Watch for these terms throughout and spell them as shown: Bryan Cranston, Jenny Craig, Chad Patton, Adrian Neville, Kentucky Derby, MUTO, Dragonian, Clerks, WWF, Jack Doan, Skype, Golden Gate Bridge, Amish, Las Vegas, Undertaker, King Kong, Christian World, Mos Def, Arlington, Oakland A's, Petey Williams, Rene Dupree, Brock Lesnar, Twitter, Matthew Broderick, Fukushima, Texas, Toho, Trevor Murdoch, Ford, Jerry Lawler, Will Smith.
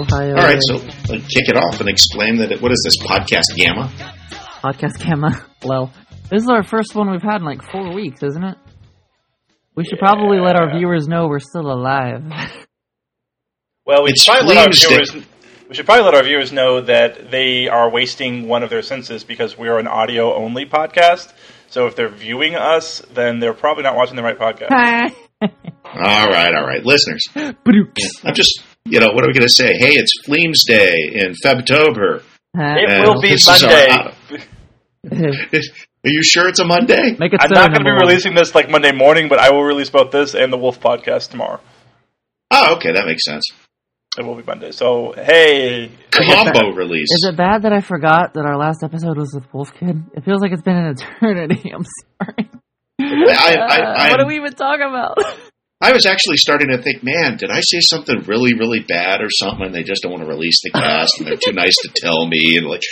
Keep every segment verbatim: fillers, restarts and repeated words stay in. Ohio. All right, so uh, kick it off and explain that. It, what is this, Podcast Gamma? Podcast Gamma. Well, this is our first one we've had in like four weeks, isn't it? We should yeah. probably let our viewers know we're still alive. Well, we, should let our viewers, we should probably let our viewers know that they are wasting one of their senses because we are an audio-only podcast. So if they're viewing us, then they're probably not watching the right podcast. All right, all right. Listeners, I'm just, you know, what are we going to say? Hey, it's Fleem's Day in Febtober. Uh, it will be Monday. Our, uh, are you sure it's a Monday? Make it I'm so not going to be releasing this like Monday morning, but I will release both this and the Wolf podcast tomorrow. Oh, okay. That makes sense. It will be Monday. So, hey. Combo release. Is it bad that I forgot that our last episode was with Wolf Kid? It feels like it's been an eternity. I'm sorry. I, I, I, what are we even talking about? I was actually starting to think, man, did I say something really, really bad or something? And they just don't want to release the cast, and they're too nice to tell me. And like,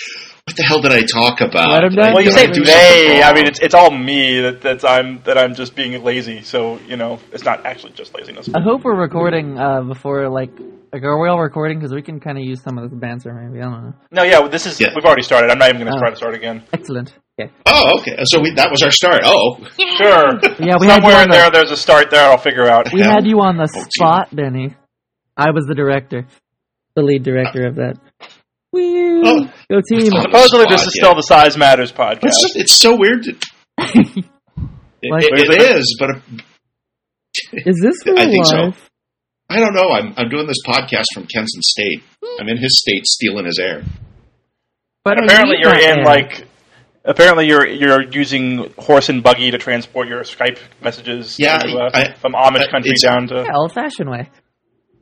what the hell did I talk about? Did well, I, you say I they. I mean, it's it's all me that that's I'm that I'm just being lazy. So you know, it's not actually just laziness. I hope we're recording uh, before like. Like, are we all recording? Because we can kind of use some of this banter, maybe. I don't know. No, yeah, well, this is... Yeah. We've already started. I'm not even going to oh. try to start again. Excellent. Okay. Oh, okay. So we, that was our start. Oh. Sure. Yeah, we Somewhere had in the, there, there's a start there I'll figure out. We yeah. had you on the oh, spot, geez. Benny. I was the director. The lead director uh, of that. Woo! Oh, go team. Supposedly the spot, this is yeah. still the Size Matters podcast. It's, just, it's so weird. To, it, like, it, it is, but... Is this the I think life? So. I don't know. I'm I'm doing this podcast from Kenson State. I'm in his state, stealing his air. But apparently, you're in air. like. Apparently, you're you're using horse and buggy to transport your Skype messages. Yeah, to, uh, I, from Amish I, country down to yeah, old fashioned way.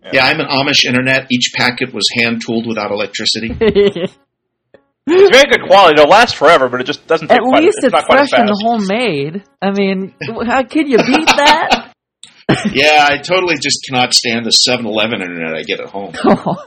Yeah. yeah, I'm an Amish internet. Each packet was hand tooled without electricity. It's very good quality. It'll last forever, but it just doesn't. Take At quite least a, it's, it's not fresh quite and homemade. I mean, how could you beat that? Yeah, I totally just cannot stand the seven eleven internet I get at home. Oh,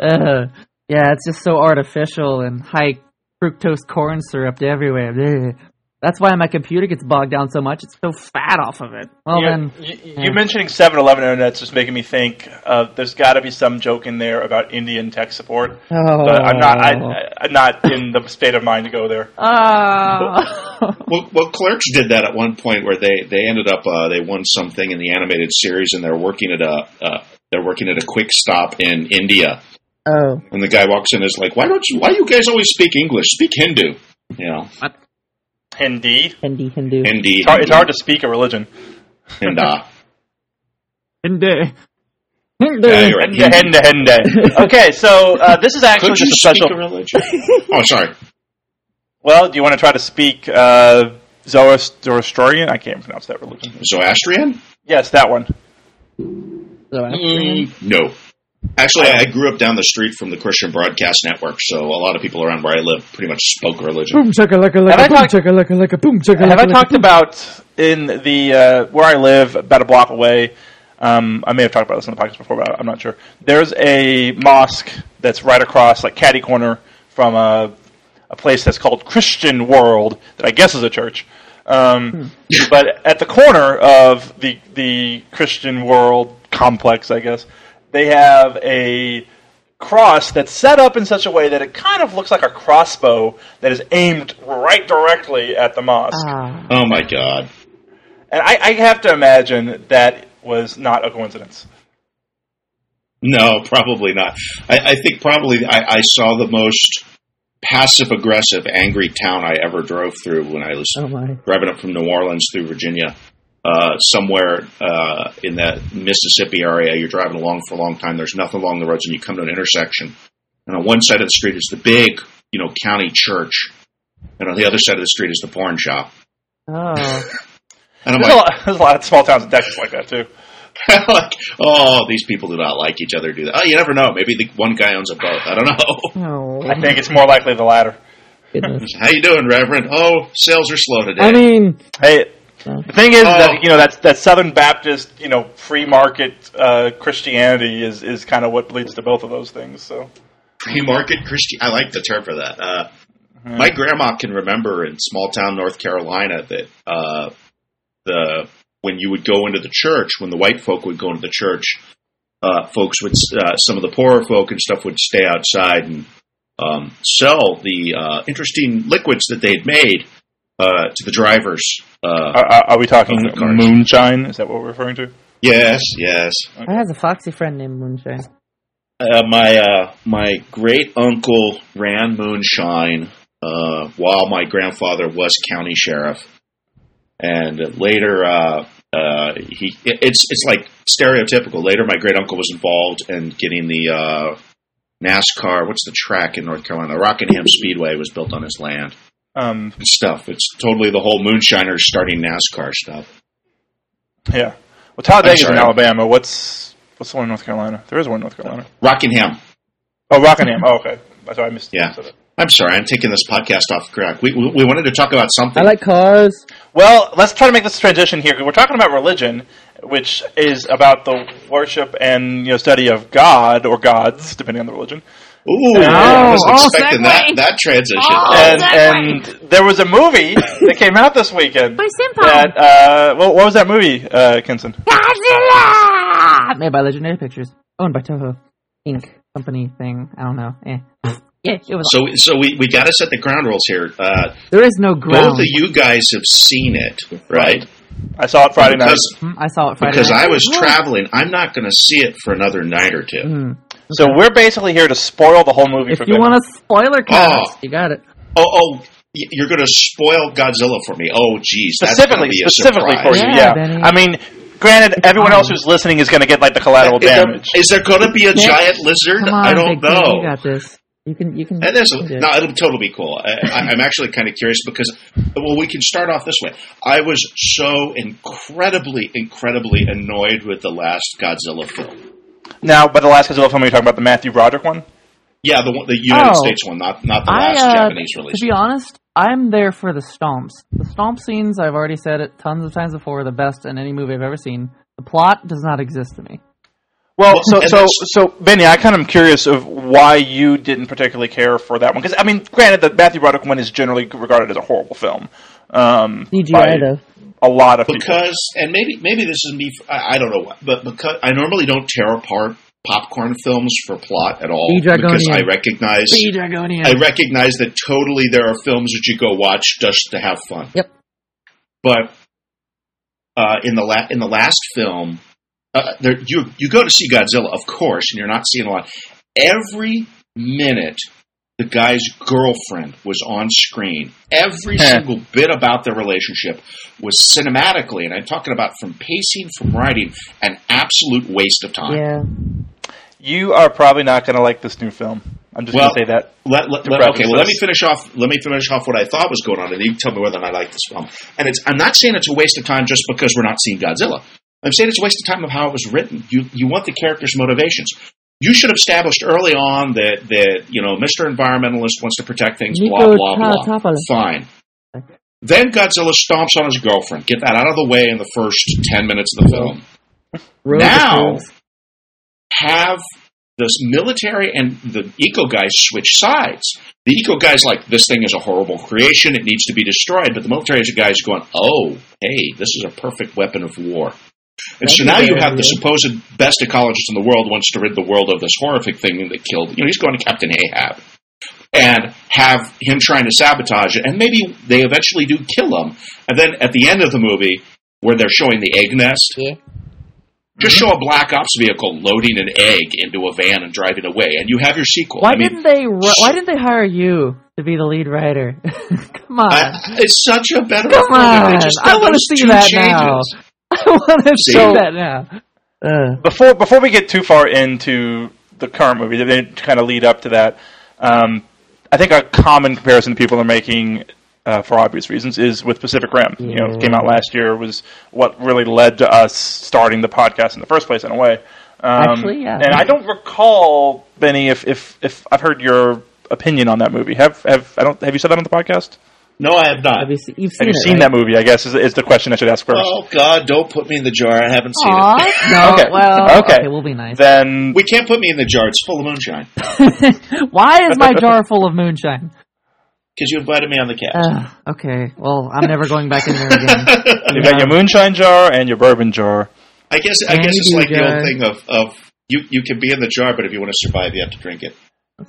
uh, yeah, it's just so artificial and high fructose corn syrup everywhere. That's why my computer gets bogged down so much. It's so fat off of it. Well, you, then you, you yeah. mentioning seven eleven internet's just making me think. Uh, there's got to be some joke in there about Indian tech support. Oh. But I'm not. I, I'm not in the state of mind to go there. Oh. Well, well, well, Clerks did that at one point where they they ended up uh, they won something in the animated series, and they're working at a uh, they're working at a Quick Stop in India. Oh. And the guy walks in and is like, "Why don't you? Why do you guys always speak English? Speak Hindu." You know. What? Hindi. Hindi, Hindu. Hindi. It's hard, it's hard to speak a religion. Hinda. Hindi. Hindi. Yeah, right. Hindi. Hindi. Hindi. Okay, so uh, this is actually Could just a special. Speak a religion? Oh, sorry. Well, do you want to try to speak uh, Zoroastrian? I can't pronounce that religion. Zoroastrian? Yes, that one. Zoroastrian? Mm, no. Actually, I grew up down the street from the Christian Broadcast Network, so a lot of people around where I live pretty much spoke religion. Boom, chugga, lugga, lugga, boom, chugga, lugga, lugga, boom, chugga, lugga. Have I talked about in the uh, where I live, about a block away? Um, I may have talked about this on the podcast before, but I'm not sure. There's a mosque that's right across, like catty corner, from a, a place that's called Christian World, that I guess is a church. Um, hmm. But at the corner of the the Christian World complex, I guess. They have a cross that's set up in such a way that it kind of looks like a crossbow that is aimed right directly at the mosque. Uh. Oh, my God. And I, I have to imagine that was not a coincidence. No, probably not. I, I think probably I, I saw the most passive-aggressive, angry town I ever drove through when I was oh driving up from New Orleans through Virginia. Uh, somewhere uh, in that Mississippi area, you're driving along for a long time. There's nothing along the roads, and you come to an intersection. And on one side of the street is the big, you know, county church, and on the other side of the street is the porn shop. Oh, and I'm there's, like, a lot, there's a lot of small towns in Texas like that too. Like, oh, these people do not like each other. Do that? Oh, you never know. Maybe the one guy owns a boat. I don't know. Oh. I think it's more likely the latter. Goodness. How you doing, Reverend? Oh, sales are slow today. I mean, hey. The thing is oh. that you know that's that Southern Baptist, you know, free market uh, Christianity is, is kind of what leads to both of those things. So free market Christian, I like the term for that. Uh, mm-hmm. My grandma can remember in small town North Carolina that uh, the when you would go into the church, when the white folk would go into the church, uh, folks would, uh, some of the poorer folk and stuff would stay outside and um, sell the uh, interesting liquids that they'd made uh, to the drivers. Uh, are, are we talking moonshine? Is that what we're referring to? Yes, yes. Okay. I have a foxy friend named Moonshine. Uh, my uh, my great uncle ran moonshine uh, while my grandfather was county sheriff, and later uh, uh, he it, it's it's like stereotypical. Later, my great uncle was involved in getting the uh, NASCAR. What's the track in North Carolina? Rockingham Speedway was built on his land. Um, stuff. It's totally the whole moonshiners starting NASCAR stuff. Yeah. Well, Talladega's in Alabama. What's what's the one in North Carolina? There is one in North Carolina. Rockingham. Oh, Rockingham. Oh, okay. That's why I missed. Yeah. It. I'm sorry. I'm taking this podcast off track. We, we we wanted to talk about something. I like cars. Well, let's try to make this transition here. We're talking about religion, which is about the worship and you know study of God or gods, depending on the religion. Ooh, oh, I was expecting that, that transition. Oh, and, and there was a movie that came out this weekend. By Simpo. That, uh, well, what was that movie, uh, Kenson? Godzilla! Made by Legendary Pictures. Owned by Toho. Incorporated. Company thing. I don't know. Eh. Yeah, it was so, so we, we got to set the ground rules here. Uh, there is no ground. Both of you guys have seen it, right? I saw it Friday night. I saw it Friday because night. Because I was oh. traveling. I'm not going to see it for another night or two. Mm. So okay. We're basically here to spoil the whole movie. If for you want a spoiler cast, oh. you got it. Oh, oh, you're going to spoil Godzilla for me. Oh, geez. Specifically, that's be specifically a for you. Yeah, yeah. I mean, granted, it's everyone fine. Else who's listening is going to get like the collateral is damage. There, is there going to be a yeah. giant lizard? On, I don't know. Kid, you got this. You can. You can. And this, you can no, it'll totally be cool. I, I'm actually kind of curious because, well, we can start off this way. I was so incredibly, incredibly annoyed with the last Godzilla film. Now, by the last Godzilla film, are you talking about the Matthew Broderick one? Yeah, the one, the United oh, States one, not not the last I, uh, Japanese release. To be honest, I'm there for the stomps. The stomp scenes, I've already said it tons of times before, are the best in any movie I've ever seen. The plot does not exist to me. Well, so so so Benny, I kind of am curious of why you didn't particularly care for that one. Because, I mean, granted, the Matthew Broderick one is generally regarded as a horrible film. Um, C G I, though. A lot of because, people. And maybe maybe this is me, I, I don't know what, but because I normally don't tear apart popcorn films for plot at all. Because I recognize, I recognize that totally there are films that you go watch just to have fun. Yep. But uh, in the la- in the last film, uh, there, you you go to see Godzilla, of course, and you're not seeing a lot. Every minute, the guy's girlfriend was on screen. Every single bit about their relationship was cinematically, and I'm talking about from pacing, from writing, an absolute waste of time. Yeah. You are probably not going to like this new film. I'm just well, going to say that. Let, let, let, okay, well, let me finish off. Let me finish off what I thought was going on, and you can tell me whether or not I like this film. And it's, I'm not saying it's a waste of time just because we're not seeing Godzilla. I'm saying it's a waste of time of how it was written. You you want the characters' motivations. You should have established early on that, that you know, Mister Environmentalist wants to protect things, blah, blah, blah. Fine. Then Godzilla stomps on his girlfriend. Get that out of the way in the first ten minutes of the film. Now, have the military and the eco guys switch sides. The eco guy's like, this thing is a horrible creation. It needs to be destroyed. But the military guy's going, oh, hey, this is a perfect weapon of war. And That'd so now you have idea. The supposed best ecologist in the world wants to rid the world of this horrific thing that killed, you know, he's going to Captain Ahab and have him trying to sabotage it. And maybe they eventually do kill him. And then at the end of the movie where they're showing the egg nest, yeah. just show a black ops vehicle loading an egg into a van and driving away. And you have your sequel. Why I mean, didn't they, why didn't they hire you to be the lead writer? Come on. I, it's such a better. Come on. They just I want to see that changes. Now. I want to see so, that now. Uh. Before before we get too far into the current movie, to kind of lead up to that, um, I think a common comparison people are making, uh, for obvious reasons, is with Pacific Rim. Yeah. You know, it came out last year, was what really led to us starting the podcast in the first place, in a way. Um, Actually, yeah. And I don't recall, Benny, if, if if I've heard your opinion on that movie. Have have I don't have you said that on the podcast? No, I have not. Have you seen, you've seen, have you it, seen right? that movie, I guess, is, is the question I should ask first. Oh, God, don't put me in the jar. I haven't seen Aww. It. No, okay. well, okay. okay, we'll be nice. Then we can't put me in the jar. It's full of moonshine. Why is my jar full of moonshine? Because you invited me on the couch. Uh, okay, well, I'm never going back in there again. You've got your moonshine jar and your bourbon jar. I guess I guess it's like jar. The old thing of, of You you can be in the jar, but if you want to survive, you have to drink it.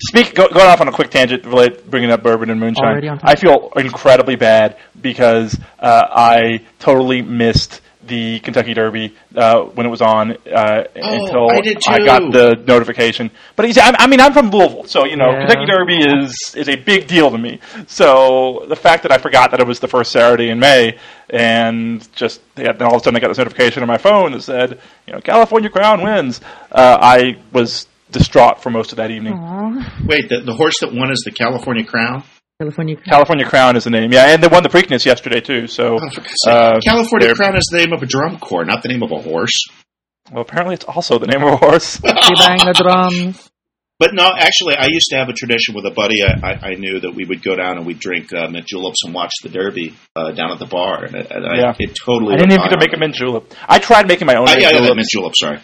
Speak go, going off on a quick tangent, related, bringing up bourbon and moonshine. I feel incredibly bad because uh, I totally missed the Kentucky Derby uh, when it was on uh, oh, until I, did I got the notification. But see, I, I mean, I'm from Louisville, so you know, yeah. Kentucky Derby is is a big deal to me. So the fact that I forgot that it was the first Saturday in May, and just yeah, then all of a sudden I got this notification on my phone that said, you know, California Crown wins. Uh, I was distraught for most of that evening. Aww. Wait, the, the horse that won is the California Crown? California Crown. California Crown is the name, yeah, and they won the Preakness yesterday too. So uh, California Crown is the name of a drum corps, not the name of a horse. Well, apparently it's also the name of a horse. She bang the drums. But no, actually, I used to have a tradition with a buddy I, I, I knew that we would go down and we'd drink um, mint juleps and watch the Derby uh, down at the bar, and, and yeah. I, it totally. I didn't even get to make a mint julep. I tried making my own. I, yeah, I mint julep. Sorry,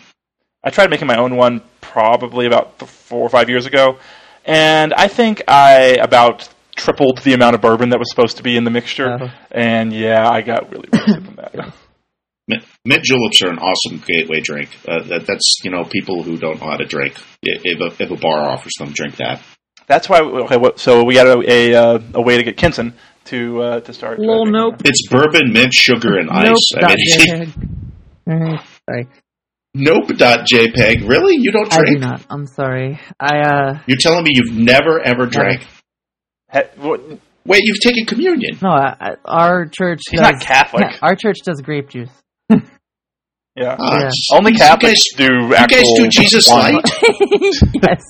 I tried making my own one probably about four or five years ago, and I think I about. tripled the amount of bourbon that was supposed to be in the mixture, uh-huh. and yeah, I got really wasted from that. Mint, mint juleps are an awesome gateway drink. Uh, that, that's, you know, people who don't know how to drink. If a, if a bar offers them, drink that. That's why. Okay, well, so we got a a, a way to get Kinson to uh, to start. Well, nope. That. It's bourbon, mint, sugar, and ice. Nope. I mean, sorry. Nope.jpg. Really? You don't drink? I do not. I'm sorry. I. Uh... You're telling me you've never ever drank. No. Wait, you've taken communion? No, I, I, our church. He's does, not Catholic. Yeah, our church does grape juice. yeah. Oh, yeah, only Catholics you guys, do. Actual you guys do Jesus light. yes,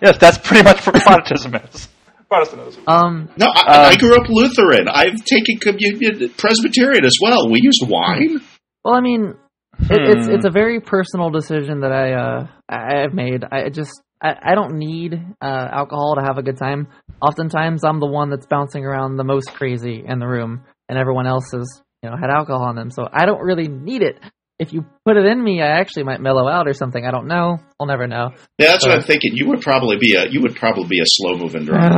yes, that's pretty much what Protestantism is. Protestantism. Um, no, I, um, I grew up Lutheran. I've taken communion, Presbyterian as well. We used wine. Well, I mean, hmm. it, it's it's a very personal decision that I uh I've made. I just. I don't need uh, alcohol to have a good time. Oftentimes, I'm the one that's bouncing around the most crazy in the room, and everyone else has, you know, had alcohol in them. So I don't really need it. If you put it in me, I actually might mellow out or something. I don't know. I'll never know. Yeah, that's so, what I'm thinking. You would probably be a you would probably be a slow moving drunk.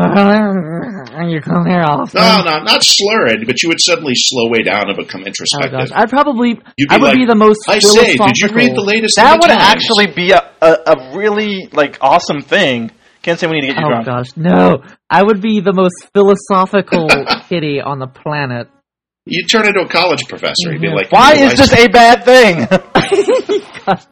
You come here often. No, no, not slurring, but you would suddenly slow way down and become introspective. Oh, gosh. I'd probably I would like, be the most. I say, did you read the latest? That would actually be a, a, a really like awesome thing. Can't say we need to get you oh, drunk. Oh gosh, no! I would be the most philosophical kitty on the planet. You turn into a college professor. You'd be like, "Why you know, is this a bad thing?" God,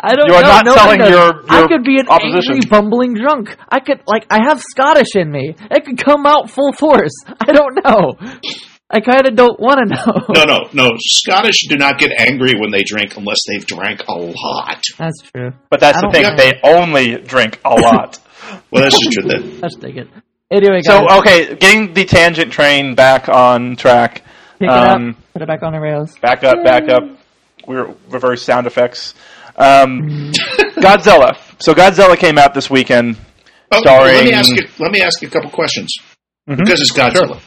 I don't. You are know, not no selling your, your. I could be an opposition. Angry, bumbling drunk. I could like I have Scottish in me. It could come out full force. I don't know. I kind of don't want to know. No, no, no. Scottish do not get angry when they drink unless they've drank a lot. That's true. But that's I the thing. Know. They only drink a lot. Well, that's just true. Then let's take it. Anyway, guys. So, okay, getting the tangent train back on track. Pick um, it up, put it back on the rails. Back up, back up. We're reverse sound effects. Um, Godzilla. So Godzilla came out this weekend. Oh, starring... let me ask you. Let me ask you a couple questions mm-hmm. because it's Godzilla. Sure.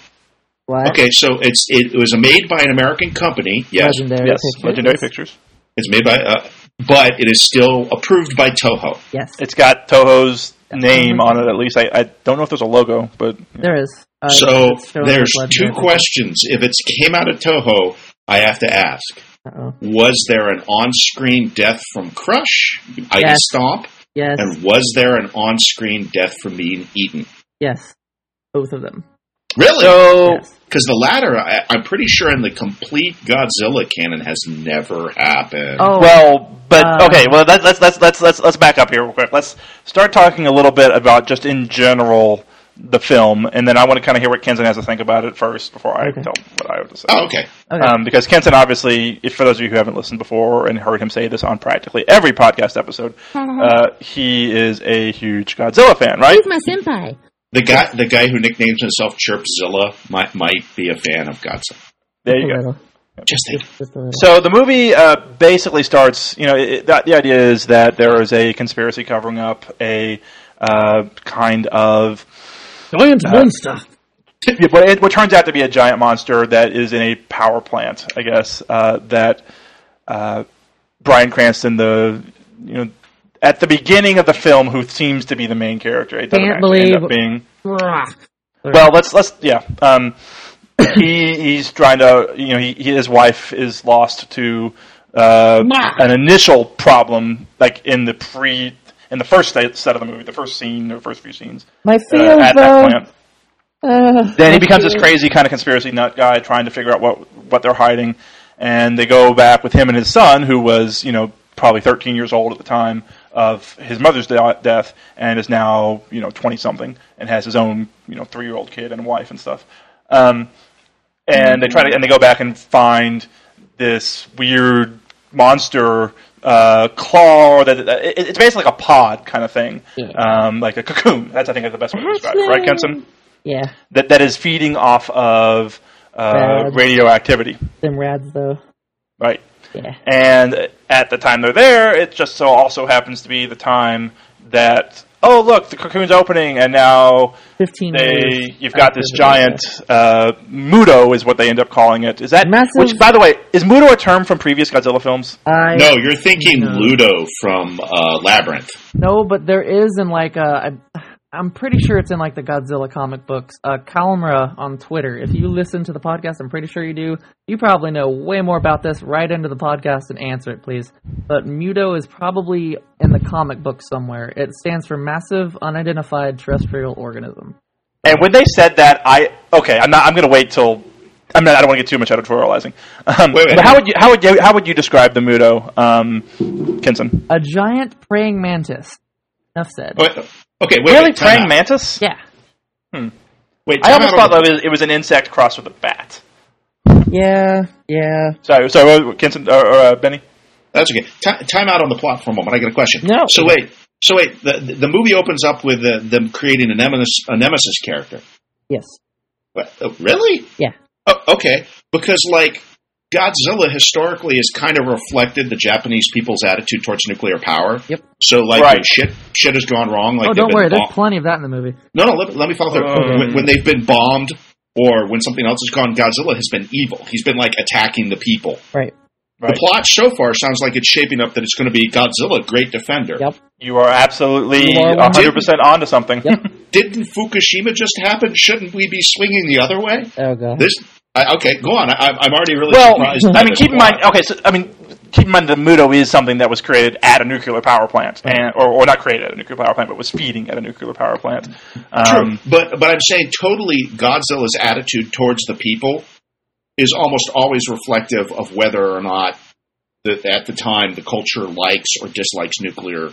What? Okay, so it's it, it was made by an American company. Yes, Legendary yes, Pictures. Legendary Pictures. It's made by, uh, but it is still approved by Toho. Yes, it's got Toho's. Name on it, at least. I, I don't know if there's a logo, but yeah. There is. Uh, so there's two questions. If it came out of Toho, I have to ask: Uh-oh. Was there an on-screen death from Crush? I yes. Stomp. Yes. And was there an on-screen death from being eaten? Yes. Both of them. Really? So, because the latter, I, I'm pretty sure, in the complete Godzilla canon, has never happened. Oh well, but uh, okay. Well, let's let's let's let's let's let's back up here real quick. Let's start talking a little bit about just in general the film, and then I want to kind of hear what Kenson has to think about it first before I okay. tell what I have to say. Oh, okay. okay. Um, because Kenson, obviously, for those of you who haven't listened before and heard him say this on practically every podcast episode, uh, he is a huge Godzilla fan, right? He's my senpai. The guy, the guy who nicknames himself Chirpzilla, might might be a fan of Godzilla. There you go. Just, just, just so the movie uh, basically starts. You know, it, that, the idea is that there is a conspiracy covering up a uh, kind of giant uh, monster. Yeah, but it, what turns out to be a giant monster that is in a power plant, I guess. Uh, that uh, Bryan Cranston, the you know. At the beginning of the film, who seems to be the main character, it doesn't actually end up being. Well, let's let's yeah. Um, he he's trying to you know he, he his wife is lost to uh, an initial problem, like in the pre, in the first set of the movie, the first scene or first few scenes. My fear uh, at that plant. Uh, then he becomes this crazy kind of conspiracy nut guy trying to figure out what what they're hiding, and they go back with him and his son, who was, you know, probably thirteen years old at the time of his mother's de- death, and is now, you know, twenty something and has his own, you know, three year old kid and wife and stuff. Um, and mm-hmm. they try to and they go back and find this weird monster uh, claw that, that it, it's basically like a pod kind of thing, yeah. um, like a cocoon. That's I think that's the best way to describe it, right, Kenson? Yeah. That that is feeding off of uh, radioactivity. Them rads, though. Right. Yeah. And at the time they're there, it just so also happens to be the time that oh look, the cocoon's opening, and now fifteen they you've got this giant uh, MUTO is what they end up calling it. Is that massive? Which, by the way, is MUTO a term from previous Godzilla films? I no, you're thinking know. Ludo from uh, Labyrinth. No, but there is in like a. a I'm pretty sure it's in like the Godzilla comic books. Uh, Kalmra on Twitter. If you listen to the podcast, I'm pretty sure you do. You probably know way more about this. Write into the podcast and answer it, please. But MUTO is probably in the comic book somewhere. It stands for Massive Unidentified Terrestrial Organism. And when they said that, I okay, I'm not. I'm going to wait till. I'm not. I don't want to get too much editorializing. Um, wait, wait, but how would you? How would you? How would you describe the MUTO, um, Kenson? A giant praying mantis. Enough said. Wait. Okay, wait, really, wait, praying out. mantis? Yeah. Hmm. Wait, I almost thought that it was an insect crossed with a bat. Yeah, yeah. Sorry, sorry, Kenson or, or uh, Benny. That's okay. T- time out on the plot for a moment. I got a question. No. So wait, so wait. The the movie opens up with uh, them creating a nemesis, a nemesis character. Yes. What? Oh, really? Yeah. Oh, okay, because like Godzilla historically has kind of reflected the Japanese people's attitude towards nuclear power. Yep. So, like, right. when shit shit has gone wrong. Like oh, don't worry. Bombed. There's plenty of that in the movie. No, no, let, let me follow through. Um. When, when they've been bombed or when something else has gone, Godzilla has been evil. He's been, like, attacking the people. Right. Right. The plot so far sounds like it's shaping up that it's going to be Godzilla, Great Defender. Yep. You are absolutely you are one hundred percent onto something. Yep. Didn't Fukushima just happen? Shouldn't we be swinging the other way? Oh, God. This... I, okay, go on. I, I'm already really well, surprised. I mean, keep in mind. Okay, so I mean, keep in mind the MUTO is something that was created at a nuclear power plant, and or, or not created at a nuclear power plant, but was feeding at a nuclear power plant. Um, True, but but I'm saying totally Godzilla's attitude towards the people is almost always reflective of whether or not that at the time the culture likes or dislikes nuclear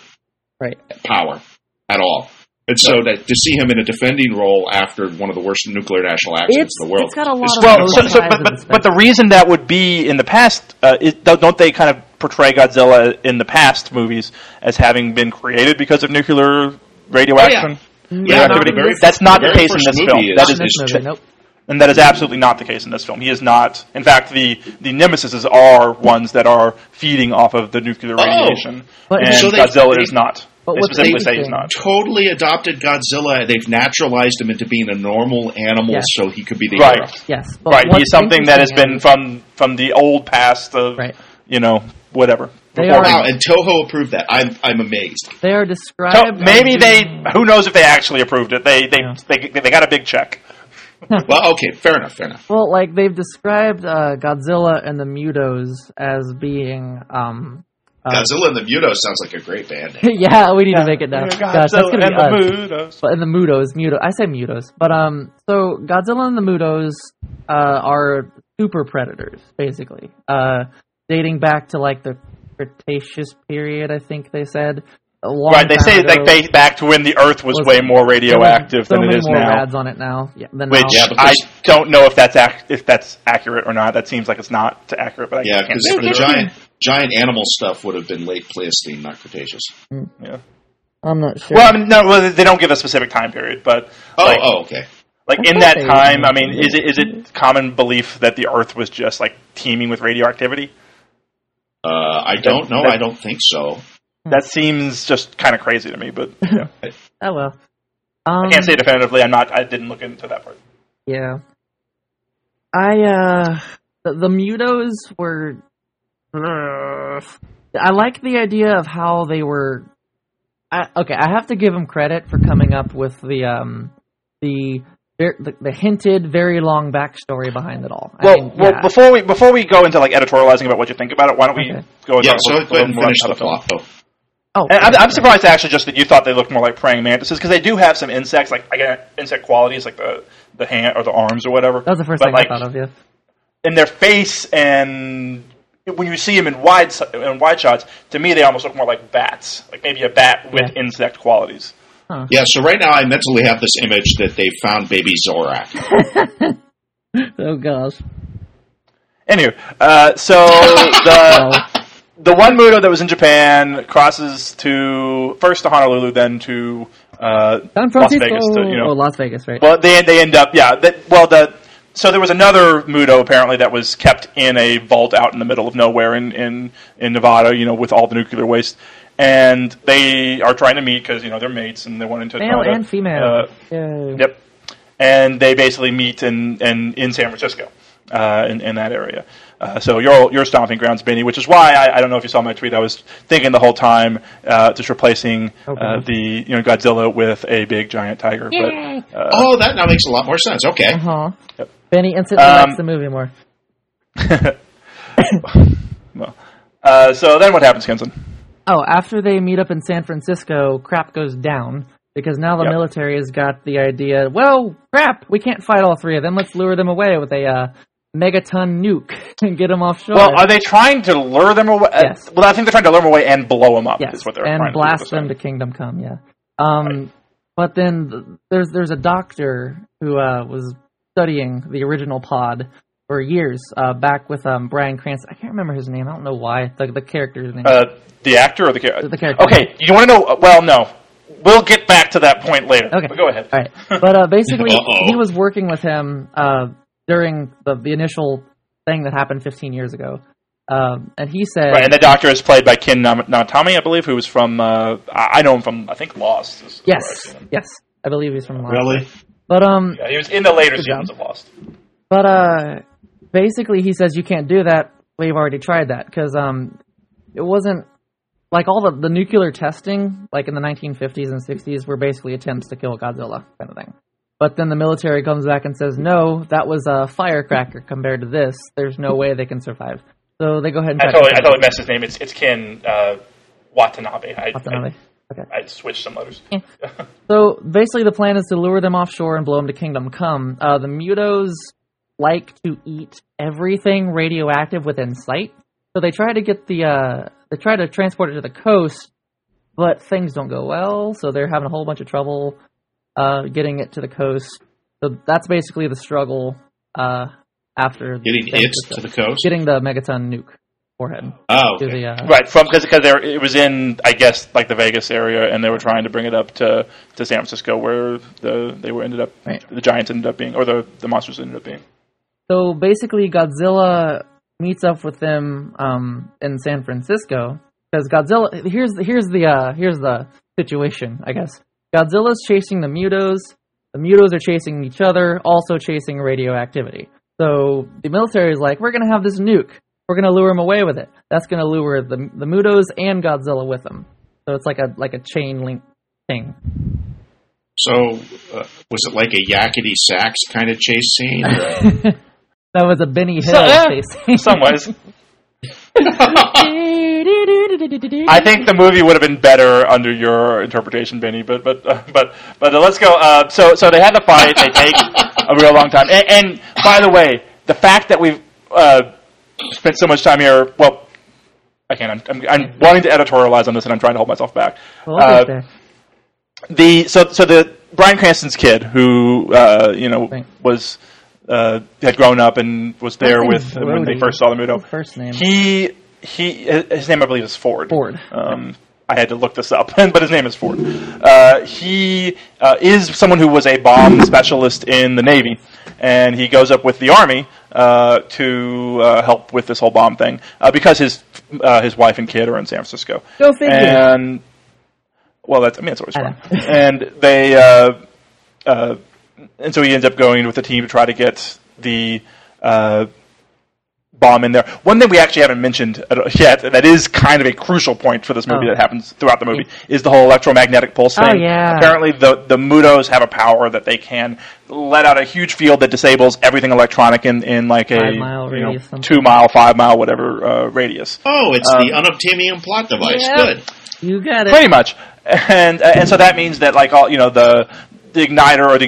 right. power at all. And so right. that to see him in a defending role after one of the worst nuclear national accidents in the world. It's got a lot of well, so, so, but, but, but the reason that would be in the past, uh, is, don't they kind of portray Godzilla in the past movies as having been created because of nuclear radioaction? Oh, yeah. yeah not very, That's not the, the case in this film. Is, that is, is movie, ch- nope. And that is absolutely not the case in this film. He is not. In fact, the, the nemesises are ones that are feeding off of the nuclear radiation. Oh, and so they, Godzilla they, is not. But what they say is not. Totally adopted Godzilla. They've naturalized him into being a normal animal, yes. so he could be the right. hero. Yes, but right. He's something that has been from, from the old past of right. you know whatever. Are, wow, and Toho approved that. I'm I'm amazed. They are described. So maybe they. Who knows if they actually approved it? They they yeah. they, they got a big check. Well, okay, fair enough, fair enough. Well, like they've described uh, Godzilla and the MUTOs as being. Um, Um, Godzilla and the MUTO sounds like a great band name. Yeah, we need yeah. to make it now. Gosh, that's gonna be us. But and the MUTOs, MUTO. I say MUTOs, but um, so Godzilla and the MUTOs uh, are super predators, basically, uh, dating back to like the Cretaceous period. I think they said. A long right, they say ago, like they back to when the Earth was, was way more radioactive so than it is now. So many more rads on it now. Yeah, than Which now. Yeah, I don't know if that's ac- if that's accurate or not. That seems like it's not accurate, but I yeah, can't say. Yeah, because the giant. Giant animal stuff would have been late Pleistocene, not Cretaceous. Yeah, I'm not sure. Well, I mean, no, well, they don't give a specific time period, but oh, like, oh okay. Like I in that time, I mean, really is it is it common belief that the Earth was just like teeming with radioactivity? Uh, I don't know. That, I don't think so. That seems just kind of crazy to me, but yeah. Oh well. Um, I can't say definitively. I'm not. I didn't look into that part. Yeah. I uh, the, the MUTOs were. I like the idea of how they were. I, okay, I have to give them credit for coming up with the um, the Very, the, the hinted, very long backstory behind it all. Well, I mean, well yeah. before we before we go into like editorializing about what you think about it, why don't we okay. go into yeah, so a little more about the plot, though. Oh, and I'm, I'm surprised actually just that you thought they looked more like praying mantises, because they do have some insects, like again, insect qualities, like the the hand or the arms or whatever. That was the first but thing like, I thought of. Yeah, in their face, and when you see them in wide in wide shots, to me they almost look more like bats, like maybe a bat with yeah. insect qualities. Huh. Yeah, so right now I mentally have this image that they found baby Zorak. Oh, gosh. Anyway, uh, so the oh. the one MUTO that was in Japan crosses to, first to Honolulu, then to uh, Las Vegas. To, you know, oh, Las Vegas, right. Well, they, they end up, yeah. They, well, the so there was another MUTO, apparently, that was kept in a vault out in the middle of nowhere in, in, in Nevada, you know, with all the nuclear waste. And they are trying to meet because, you know, they're mates and they wanted to... Male and female. Uh, yep. And they basically meet in, in, in San Francisco, uh, in, in that area. Uh, so your your stomping grounds, Benny, which is why, I, I don't know if you saw my tweet, I was thinking the whole time uh, just replacing okay. uh, the you know Godzilla with a big giant tiger. Yay! But, uh, oh, that now makes a lot more sense. Okay. Uh-huh. Yep. Benny instantly um, likes the movie more. Well, uh, so then what happens, Kenson? Oh, after they meet up in San Francisco, crap goes down, because now the yep. military has got the idea, well, crap, we can't fight all three of them. Let's lure them away with a uh, megaton nuke and get them offshore. Well, are they trying to lure them away? Yes. Well, I think they're trying to lure them away and blow them up. Yes, is what they're and trying blast to them to Kingdom Come, yeah. Um, right. But then there's, there's a doctor who uh, was studying the original pod for years, uh, back with um, Bryan Cranston. I can't remember his name. I don't know why. The, the character's name. Uh, the actor or the character? The character. Okay, you want to know... Well, no. We'll get back to that point later. Okay. But go ahead. All right. But uh, basically, he was working with him uh, during the, the initial thing that happened fifteen years ago. Um, and he said... Right, and the doctor is played by Ken Watanabe, I believe, who was from... Uh, I know him from, I think, Lost. Yes. Yes. I believe he's from Lost. Really? But, um... Yeah, he was in the later seasons of Lost. But, uh... basically, he says, you can't do that. We've already tried that. Because um, it wasn't... Like, all the, the nuclear testing, like, in the nineteen fifties and sixties, were basically attempts to kill Godzilla kind of thing. But then the military comes back and says, no, that was a firecracker compared to this. There's no way they can survive. So they go ahead and... Try I totally, to I totally messed his name. It's it's Ken uh, Watanabe. I, Watanabe. I, okay. I switched some letters. Yeah. So, basically, the plan is to lure them offshore and blow them to Kingdom Come. Uh, the MUTOs... like to eat everything radioactive within sight, so they try to get the uh they try to transport it to the coast, but things don't go well, so they're having a whole bunch of trouble uh getting it to the coast. So that's basically the struggle uh after getting the it to the coast, getting the megaton nuke forehead. Oh, okay. the, uh, right from because because it was in I guess like the Vegas area, and they were trying to bring it up to, to San Francisco, where the they were ended up right. the giants ended up being or the, the monsters ended up being. So basically, Godzilla meets up with them um, in San Francisco because Godzilla. Here's here's the uh, here's the situation, I guess. Godzilla's chasing the MUTOs. The MUTOs are chasing each other, also chasing radioactivity. So the military is like, we're gonna have this nuke. We're gonna lure them away with it. That's gonna lure the the MUTOs and Godzilla with them. So it's like a like a chain link thing. So uh, was it like a yakety sax kind of chase scene? Or... That was a Benny Hill chasing. Some ways. I think the movie would have been better under your interpretation, Benny. But but uh, but but uh, let's go. Uh, so so they had the fight. They take a real long time. And, and by the way, the fact that we've uh, spent so much time here. Well, I can't. I'm, I'm, I'm wanting to editorialize on this, and I'm trying to hold myself back. Well, uh, there. The so so the Bryan Cranston's kid, who uh, you know Thanks. was. Uh, had grown up and was there with Brody, when they first saw the MUTO. His first name. He he his name I believe is Ford. Ford. Um, yeah. I had to look this up, but his name is Ford. Uh, he uh, is someone who was a bomb specialist in the Navy, and he goes up with the Army uh, to uh, help with this whole bomb thing uh, because his uh, his wife and kid are in San Francisco. Go figure. And well, that's I mean that's always fun. And they. Uh, uh, And so he ends up going with the team to try to get the uh, bomb in there. One thing we actually haven't mentioned yet, and that is kind of a crucial point for this movie oh. that happens throughout the movie, is the whole electromagnetic pulse thing. Oh, yeah. Apparently the, the MUTOs have a power that they can let out a huge field that disables everything electronic in, in like a you know, two-mile, five-mile, whatever uh, radius. Oh, it's um, the unobtainium plot device. Yeah. Good. You got it. Pretty much. And and so that means that like all you know the the igniter or the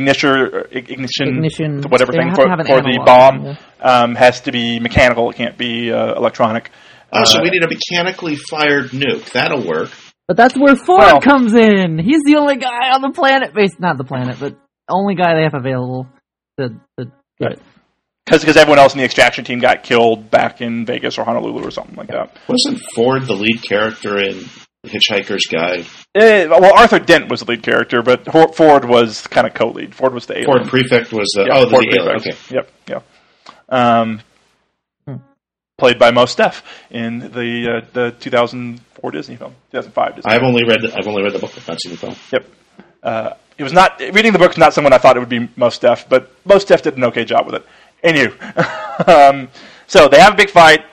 ignition ignition whatever they thing for, for the bomb yeah. um, has to be mechanical. It can't be uh, electronic. Oh, uh, so we need a mechanically fired nuke. That'll work. But that's where Ford well, comes in. He's the only guy on the planet, based not the planet, but only guy they have available to to get right. it. Because everyone else in the extraction team got killed back in Vegas or Honolulu or something like that. Wasn't Ford the lead character in Hitchhiker's Guide? It, well, Arthur Dent was the lead character, but Ford was kind of co-lead. Ford was the alien. Ford Prefect was the... Yeah, oh, Ford the alien. Okay. Yep, yep. Um, hmm. Played by Mos Def in the uh, the two thousand four Disney film. two thousand five Disney I've film. only read the, I've only read the book, I've not seen the film. Yep. Uh, it was not... Reading the book is not someone I thought it would be Mos Def, but Mos Def did an okay job with it. Anywho. um, so, they have a big fight.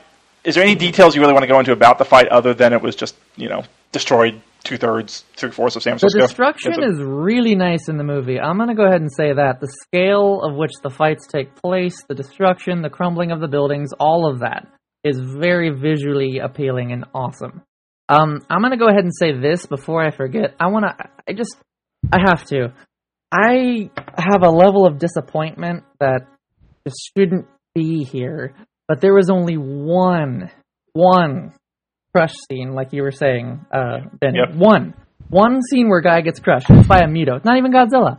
Is there any details you really want to go into about the fight other than it was just, you know... destroyed two-thirds, three-fourths of San Francisco. The destruction is really nice in the movie. I'm going to go ahead and say that. The scale of which the fights take place, the destruction, the crumbling of the buildings, all of that is very visually appealing and awesome. Um, I'm going to go ahead and say this before I forget. I want to... I just... I have to. I have a level of disappointment that just shouldn't be here, but there was only one, one... crush scene, like you were saying, uh, Ben. Yep. One. One scene where a guy gets crushed. It's by a MUTO. It's not even Godzilla.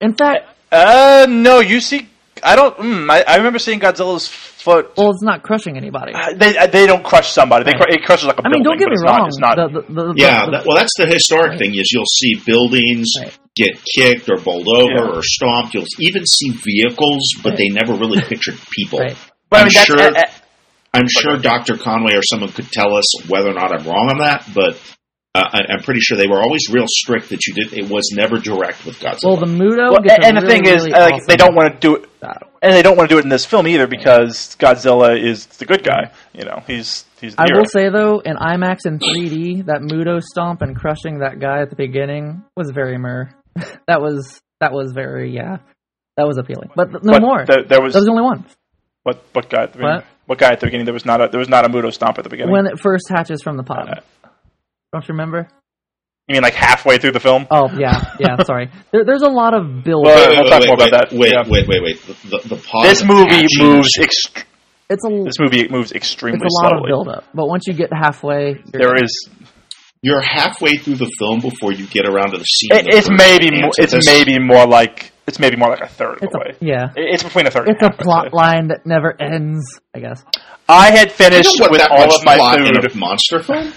In fact... Uh, no, you see... I don't... Mm, I, I remember seeing Godzilla's foot... Well, it's not crushing anybody. Uh, they uh, they don't crush somebody. They cr- it crushes like a I building. I mean, don't get me wrong. Not, it's not, the, the, the, yeah, the, the, that, well, that's the historic right. thing, is you'll see buildings right. get kicked or bowled over yeah. or stomped. You'll even see vehicles, but right. they never really pictured people. Right. But, I'm I mean, sure... That's, uh, uh, I'm sure Doctor Conway or someone could tell us whether or not I'm wrong on that, but uh, I, I'm pretty sure they were always real strict that you did. It was never direct with Godzilla. Well, the MUTO, well, gets and, and the really, thing is, really like awesome. they don't want to do it, and they don't want to do it in this film either because Godzilla is the good guy. You know, he's he's. The I hero. will say though, in IMAX and three D, that MUTO stomp and crushing that guy at the beginning was very mer. that was that was very yeah, that was appealing. But no but more. Th- there was that was the only one. What what guy at the beginning? What? What guy at the beginning? There was not a there was not a MUTO stomp at the beginning. When it first hatches from the pod. Uh, Don't you remember? You mean like halfway through the film? Oh yeah, yeah. Sorry, there, there's a lot of build. Well, wait, we'll wait, talk wait, more wait, about wait, that. Wait, yeah. wait, wait, wait. The, the, the pod. This movie moves. Ext- it's a. This movie moves extremely slowly. It's a lot slowly. of build up, but once you get halfway, you're there gonna... is. You're halfway through the film before you get around to the scene. It, it's maybe more, it's this. maybe more like. It's maybe more like a third of it's the way. A, yeah. It's between a third it's and a half. It's a plot line that never ends, I guess. I had finished with all of my food. Monster film?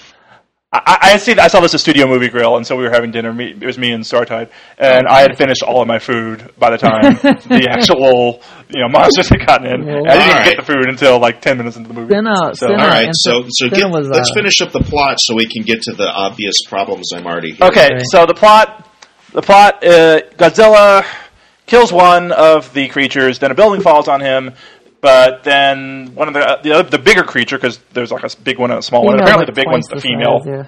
I, I, see, I saw this at Studio Movie Grill, and so we were having dinner. Me, it was me and Star Tide. And oh, I had finished all of my food by the time the actual you know, monsters had gotten in. Well, I didn't even right. get the food until like ten minutes into the movie. Sinna, so, Sinna all right, so, so get, was, uh, let's finish up the plot so we can get to the obvious problems I'm already hearing. Okay, right. so the plot, the plot, uh, Godzilla... kills one of the creatures, then a building falls on him, but then one of the uh, the, other, the bigger creature, because there's like a big one and a small female one. Apparently, like the big one's the female. Size,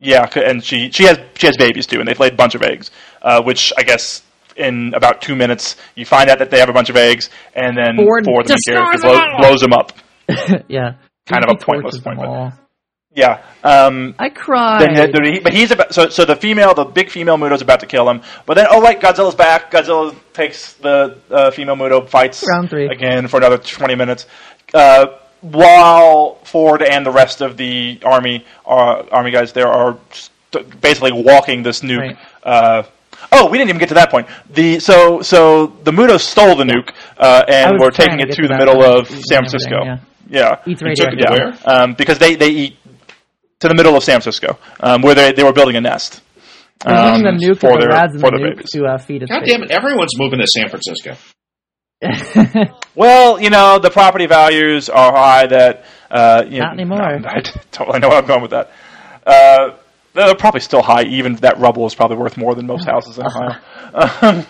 yeah. yeah, and she she has she has babies too, and they've laid a bunch of eggs, uh, which I guess in about two minutes you find out that they have a bunch of eggs, and then Ford, Ford the character blow, blows them up. yeah, kind of a pointless point. Yeah, um, I cried. Then, then he, but he's about so. So the female, the big female Muto's about to kill him. But then, oh wait, Godzilla's back. Godzilla takes the uh, female Muto, fights round three again for another twenty minutes. Uh, while Ford and the rest of the army, uh, army guys, there are st- basically walking this nuke. Right. Uh, oh, we didn't even get to that point. The so so the Muto stole the nuke uh, and we're taking to it to, to the middle of San Francisco. Yeah, yeah. Eats radio took it yeah. where? Um, because they they eat. To the middle of San Francisco, um, where they they were building a nest um, the nuke for their the for the their babies. To, uh, feed God damn it! Everyone's moving to San Francisco. Well, you know the property values are high. That uh, you not know, anymore. No, I totally know where I'm going with that. Uh, they're probably still high. Even that rubble is probably worth more than most houses in Ohio. um,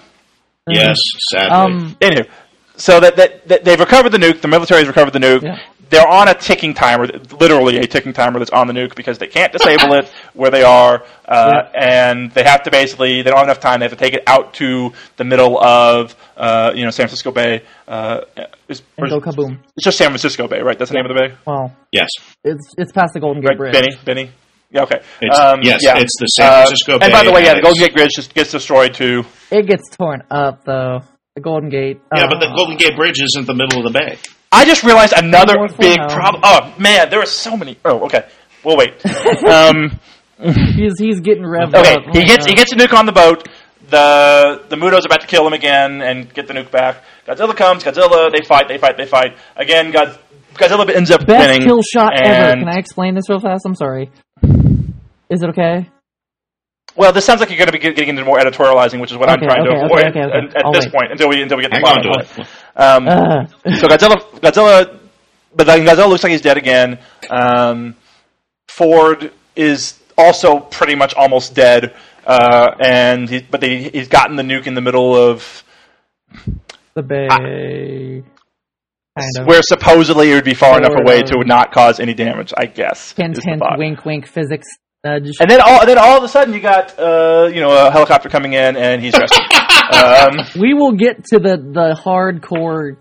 yes, sadly. Um, anyway, so that, that that they've recovered the nuke. The military's recovered the nuke. Yeah. They're on a ticking timer, literally a ticking timer that's on the nuke because they can't disable it where they are, uh, yeah. and they have to basically, they don't have enough time, they have to take it out to the middle of, uh, you know, San Francisco Bay. Uh, it's, kaboom. It's just San Francisco Bay, right? That's the yeah. name of the bay? Wow. Yes. It's it's past the Golden Gate right, Bridge. Benny, Benny. Yeah, okay. It's, um, yes, yeah. it's the San Francisco uh, Bay. And by the way, yeah, the Golden Gate Bridge just gets destroyed too. It gets torn up, though. The Golden Gate. Uh, yeah, but the Golden Gate Bridge isn't the middle of the bay. I just realized another big problem. Oh, man, there are so many. Oh, okay. We'll wait. Um, he's he's getting revved okay, up. He gets, he gets a nuke on the boat. The the Muto's about to kill him again and get the nuke back. Godzilla comes. Godzilla, they fight, they fight, they fight. Again, God, Godzilla ends up Best winning. Best kill shot ever. Can I explain this real fast? I'm sorry. Is it okay? Well, this sounds like you're going to be getting into more editorializing, which is what okay, I'm trying okay, to avoid okay, okay, okay. at, at this wait. point until we until we get the bottom of it. Um, uh. So Godzilla, Godzilla, but then Godzilla looks like he's dead again. Um, Ford is also pretty much almost dead, uh, and he, but they, he's gotten the nuke in the middle of the bay. I, Kind of. Where supposedly it would be far or enough away to not cause any damage, I guess. Hint, hint, wink, wink, physics nudge. And then all, then all of a sudden you got, uh, you know, a helicopter coming in and he's rescued. um, we will get to the, the hardcore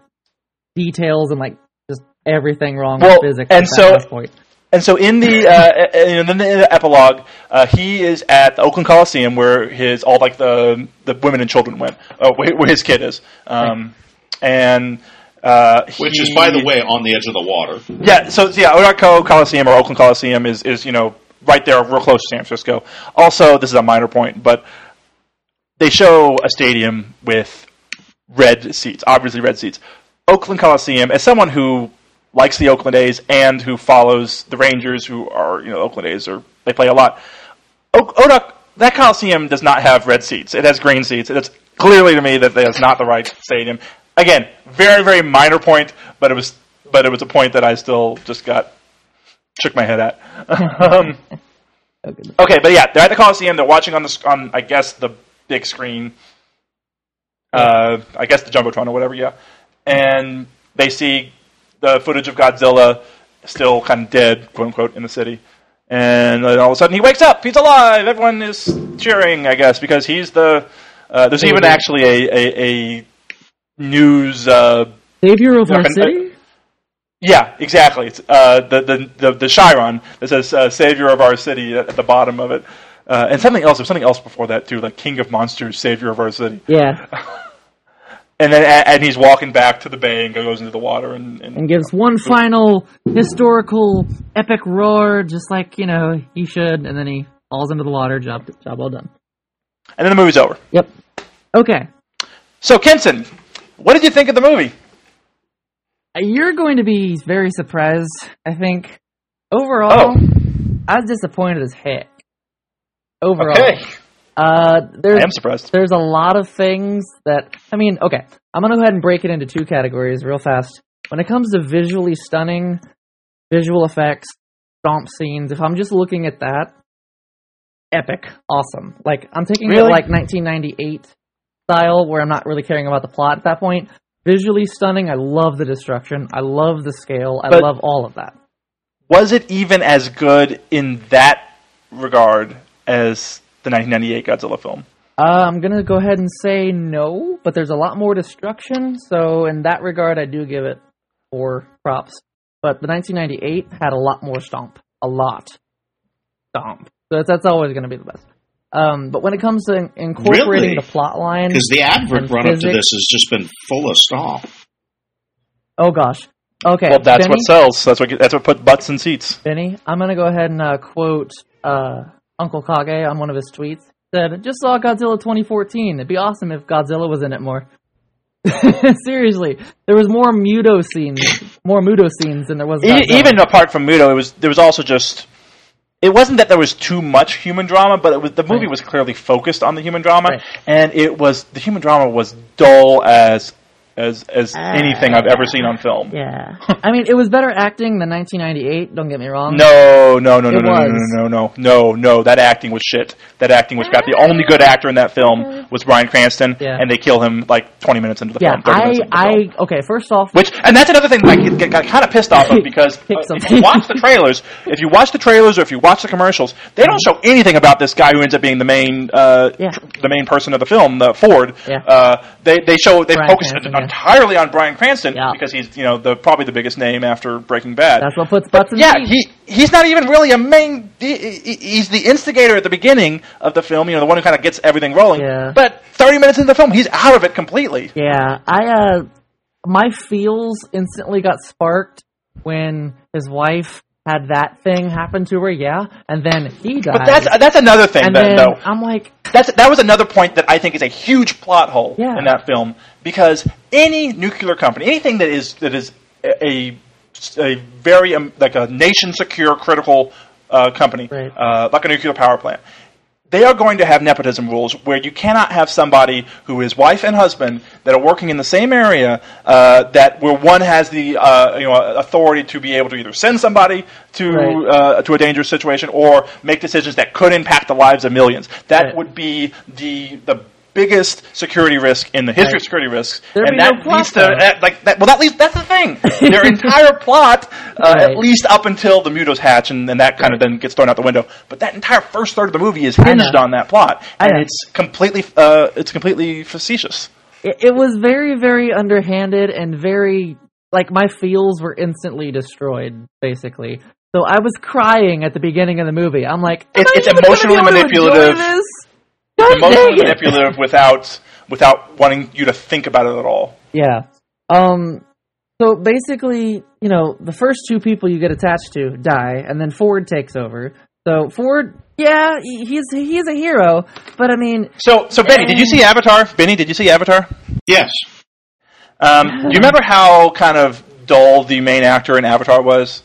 details and like just everything wrong well, with physics and at so, that point. And so in the uh, in, the, in the epilogue, uh, he is at the Oakland Coliseum where his all like the the women and children went, uh, where, where his kid is, um, right. and. Uh, he, Which is, by the way, on the edge of the water. Yeah, so yeah, Oakland Coliseum or Oakland Coliseum is, is, you know, right there real close to San Francisco. Also, this is a minor point, but they show a stadium with red seats, obviously red seats. Oakland Coliseum, as someone who likes the Oakland A's and who follows the Rangers who are, you know, Oakland A's, or they play a lot, o- Odoc, that Coliseum does not have red seats. It has green seats. It's clearly to me that that's not the right stadium. Again, very, very minor point, but it was but it was a point that I still just got shook my head at. um, okay, but yeah, they're at the Coliseum. They're watching on the on I guess the big screen. Uh, I guess the jumbotron or whatever. Yeah, and they see the footage of Godzilla still kind of dead, quote unquote, in the city. And then all of a sudden, he wakes up. He's alive. Everyone is cheering, I guess, because he's the. Uh, there's even actually a a. a news uh savior of our city? Yeah, exactly. It's uh the the the, the Chiron that says uh, savior of our city at, at the bottom of it. Uh, and something else, there's something else before that too, like King of Monsters, Savior of Our City. Yeah. and then and he's walking back to the bay and goes into the water and and, and gives one final historical epic roar, just like, you know, he should, and then he falls into the water, job job well done. And then the movie's over. Yep. Okay. So Kenson, what did you think of the movie? You're going to be very surprised, I think. Overall, oh. I was disappointed as heck. Overall. Okay. Uh, there's, I am surprised. There's a lot of things that... I mean, okay. I'm going to go ahead and break it into two categories real fast. When it comes to visually stunning, visual effects, stomp scenes, if I'm just looking at that, epic. Awesome. Like, I'm taking really? it like nineteen ninety-eight... style where I'm not really caring about the plot at that point. Visually stunning. I love the destruction. I love the scale. I but love all of that. Was it even as good in that regard as the nineteen ninety-eight Godzilla film? Uh, I'm going to go ahead and say no, but there's a lot more destruction, so in that regard I do give it four props. But the nineteen ninety-eight had a lot more stomp. A lot. Stomp. So that's, that's always going to be the best. Um, but when it comes to incorporating really? the plot line... Because the advert run physics, up to this has just been full of stomp. Oh, gosh. Okay. Well, that's Benny, what sells. That's what that's what put butts in seats. Benny, I'm going to go ahead and uh, quote uh, Uncle Kage on one of his tweets. Said, just saw Godzilla twenty fourteen. It'd be awesome if Godzilla was in it more. Seriously, there was more MUTO scenes, more MUTO scenes than there was Godzilla. Even apart from MUTO, it was there was also just... It wasn't that there was too much human drama, but it was, the movie was clearly focused on the human drama, right. and it was the human drama was dull as as as uh, anything I've ever seen on film. Yeah. I mean, it was better acting than nineteen ninety-eight, don't get me wrong. No, no, no, no, no, no, no, no, no, no, no. That acting was shit. That acting was crap. The only good actor in that film was Bryan Cranston, yeah. and they kill him like twenty minutes into the yeah, film. I, into the I, film. Okay, first off. Which, and that's another thing that I get, got kind of pissed off of, because uh, if you watch the trailers, if you watch the trailers or if you watch the commercials, they don't show anything about this guy who ends up being the main uh, yeah. tr- the main person of the film, the Ford. Yeah. Uh, they, they show, they focus Cranston, on entirely on Bryan Cranston yeah. because he's, you know, the probably the biggest name after Breaking Bad. That's what puts butts in the yeah, he he's not even really a main. He, he's the instigator at the beginning of the film. You know, the one who kind of gets everything rolling. Yeah. But thirty minutes into the film, he's out of it completely. Yeah, I uh, my feels instantly got sparked when his wife had that thing happen to her. Yeah, and then he died. But that's that's another thing. And then, though, I'm like, that's that was another point that I think is a huge plot hole yeah. in that film. Because any nuclear company, anything that is that is a a very um, like a nation secure critical uh, company, right. uh, like a nuclear power plant, they are going to have nepotism rules where you cannot have somebody who is wife and husband that are working in the same area uh, that where one has the uh, you know authority to be able to either send somebody to right. uh, to a dangerous situation or make decisions that could impact the lives of millions. That right. would be the the. biggest security risk in the history right. of security risks, There'd and that no leads to that, like that. Well, that leads. That's the thing. Their entire plot, uh, right. at least up until the MUTOs hatch, and, and that kind of then gets thrown out the window. But that entire first third of the movie is hinged on that plot, and it's completely, uh, it's completely facetious. It, it was very, very underhanded and very like my feels were instantly destroyed, basically. So I was crying at the beginning of the movie. I'm like, I'm it's, it's emotionally manipulative. Emotionally manipulative without without wanting you to think about it at all. Yeah. Um, so basically, you know, the first two people you get attached to die, and then Ford takes over. So Ford, yeah, he's he's a hero, but I mean. So so Benny, and... did you see Avatar? Benny, did you see Avatar? Yes. Um, do you remember how kind of dull the main actor in Avatar was?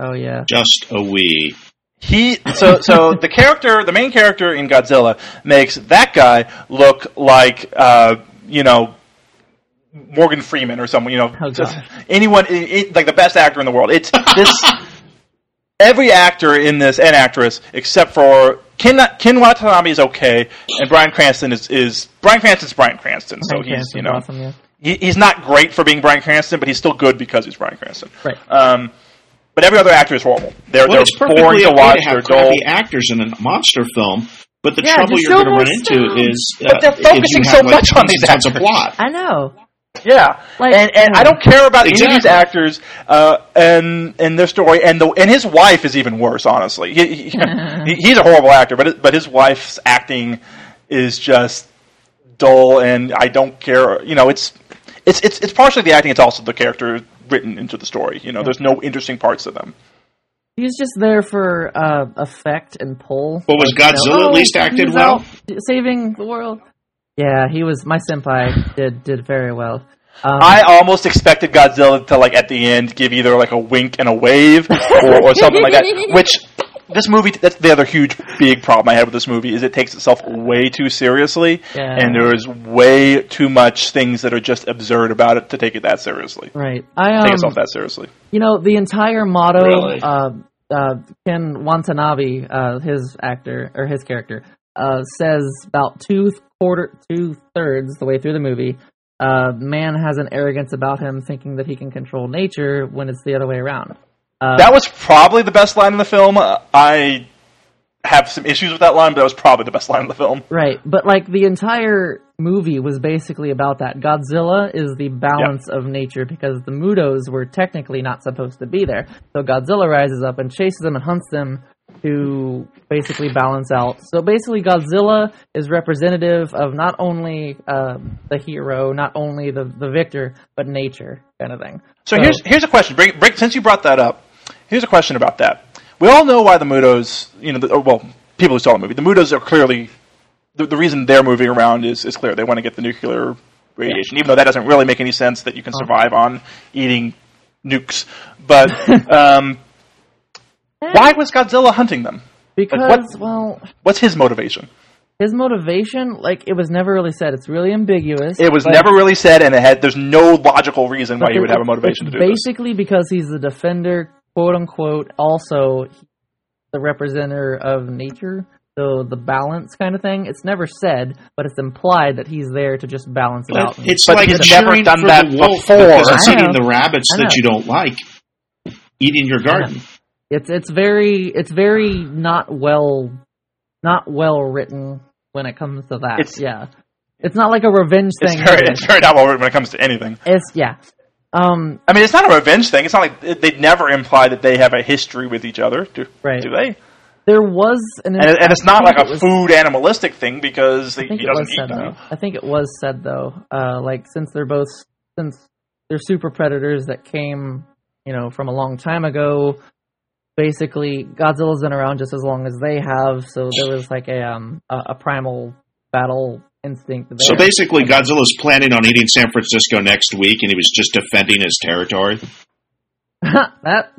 Oh yeah. Just a wee. He so so the character the main character in Godzilla makes that guy look like uh, you know Morgan Freeman or someone, you know, oh, just anyone it, it, like the best actor in the world. It's this every actor in this and actress except for Ken Ken Watanabe is okay and Bryan Cranston is is Bryan Cranston's Bryan Cranston so Bryan he's Cranston's you know awesome, yeah. he, he's not great for being Bryan Cranston but he's still good because he's Bryan Cranston. Right. Um, But every other actor is horrible. They're, well, they're it's born to watch. They're crappy actors in a monster film, but the yeah, trouble you're going to run into stuff. is uh, but they're focusing so have, much like, on these actors. A plot. I know. Yeah, like, and and yeah. I don't care about exactly. any of these actors uh, and and their story. And the and his wife is even worse. Honestly, he, he, he's a horrible actor, but it, but his wife's acting is just dull, and I don't care. You know, it's it's it's it's partially the acting. It's also the character. Written into the story, you know. Yeah. There's no interesting parts of them. He's just there for uh, effect and pull. But was like, Godzilla you know, oh, at least acted well, saving the world? Yeah, he was. My senpai did did very well. Um, I almost expected Godzilla to like at the end give either like a wink and a wave or, or something like that. Which this movie, that's the other huge big problem I had with this movie is it takes itself way too seriously, yeah. and there is way too much things that are just absurd about it to take it that seriously. Right, I um, take itself that seriously. You know, the entire motto, really? uh, uh, Ken Watanabe, uh, his actor or his character, uh, says about two quarter, two thirds the way through the movie. Uh, man has an arrogance about him, thinking that he can control nature when it's the other way around. Uh, that was probably the best line in the film. Uh, I have some issues with that line, but that was probably the best line in the film. Right, but like the entire movie was basically about that. Godzilla is the balance yep. of nature because the MUTOs were technically not supposed to be there. So Godzilla rises up and chases them and hunts them to basically balance out. So basically Godzilla is representative of not only um, the hero, not only the, the victor, but nature kind of thing. So, so here's here's a question. Break, break, since you brought that up, here's a question about that. We all know why the MUTOs, you know, the, or, well, people who saw the movie, the MUTOs are clearly, the, the reason they're moving around is, is clear. They want to get the nuclear radiation, yeah. even though that doesn't really make any sense that you can survive uh-huh. on eating nukes. But um, why was Godzilla hunting them? Because, like what, well... what's his motivation? His motivation, like, it was never really said. It's really ambiguous. It was never really said, and it had. There's no logical reason why he would have a motivation to do this. Basically because he's the defender, quote-unquote, also the representative of nature, so the balance kind of thing. It's never said, but it's implied that he's there to just balance it out. It's like cheering for the wolf because it's eating the rabbits that you don't like, eating your garden. It's it's very it's very not well not well written when it comes to that. It's, yeah, it's not like a revenge thing. It's very, it's very not well written when it comes to anything. It's yeah. Um, I mean, it's not a revenge thing. It's not like they'd never imply that they have a history with each other. Do, right. do they? There was an and, and it's not like a was, food animalistic thing because he doesn't eat them. I think it was said though, uh, like since they're both since they're super predators that came, you know, from a long time ago. Basically, Godzilla's been around just as long as they have, so there was like a um, a, a primal battle instinct there. So basically, Godzilla's planning on eating San Francisco next week, and he was just defending his territory. that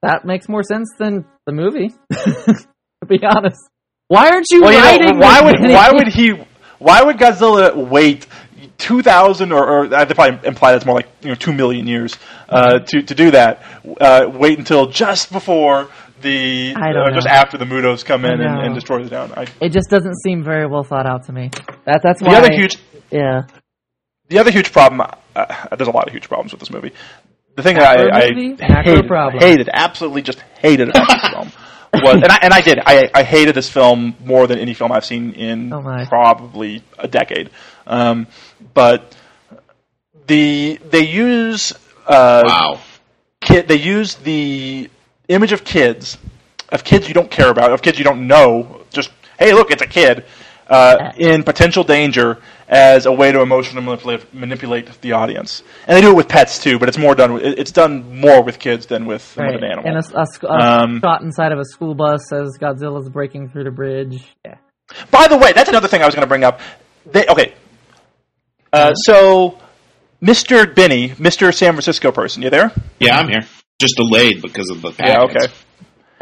that makes more sense than the movie, to be honest. Why aren't you well, writing? You know, why would why would he? Why would Godzilla wait two thousand or, or I probably imply that's more like you know two million years uh, to to do that. Uh, wait until just before the uh, just after the MUTOs come in and, and destroy the town. I, it just doesn't seem very well thought out to me. That that's why the other I, huge yeah. The other huge problem. Uh, there's a lot of huge problems with this movie. The thing that I, I hated, hated, absolutely just hated about this film was, and I and I did. I I hated this film more than any film I've seen in oh probably a decade. Um, but the they use uh, wow. kid, they use the image of kids, of kids you don't care about, of kids you don't know. Just hey, look, it's a kid uh, in potential danger as a way to emotionally manipulate, manipulate the audience. And they do it with pets too, but it's more done. It's done more with kids than with, right. than with an animal. And a, a, sc- a um, shot inside of a school bus as Godzilla's breaking through the bridge. Yeah. By the way, that's another thing I was going to bring up. They okay. Uh, so, Mister Benny, Mister San Francisco person, you there? Yeah, I'm here. Just delayed because of the packets. Yeah,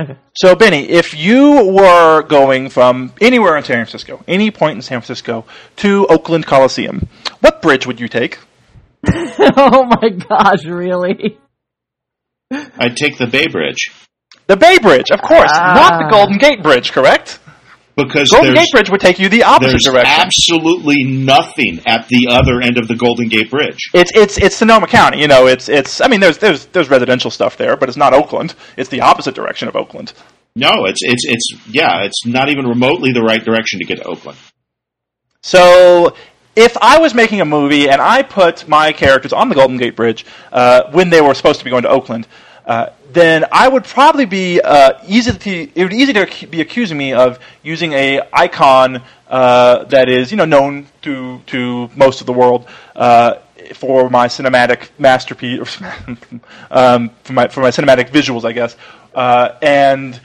okay. okay. So, Benny, if you were going from anywhere in San Francisco, any point in San Francisco, to Oakland Coliseum, what bridge would you take? Oh my gosh, really? I'd take the Bay Bridge. The Bay Bridge, of course. Ah. Not the Golden Gate Bridge, correct? Because Golden Gate Bridge would take you the opposite there's direction. There's absolutely nothing at the other end of the Golden Gate Bridge. It's it's it's Sonoma County, you know. It's it's. I mean, there's there's there's residential stuff there, but it's not Oakland. It's the opposite direction of Oakland. No, it's it's it's yeah, it's not even remotely the right direction to get to Oakland. So, if I was making a movie and I put my characters on the Golden Gate Bridge uh, when they were supposed to be going to Oakland. Uh, then I would probably be uh, easy to it would easy to be accusing me of using a icon uh, that is you know known to to most of the world uh, for my cinematic masterpiece um, for my for my cinematic visuals I guess uh, and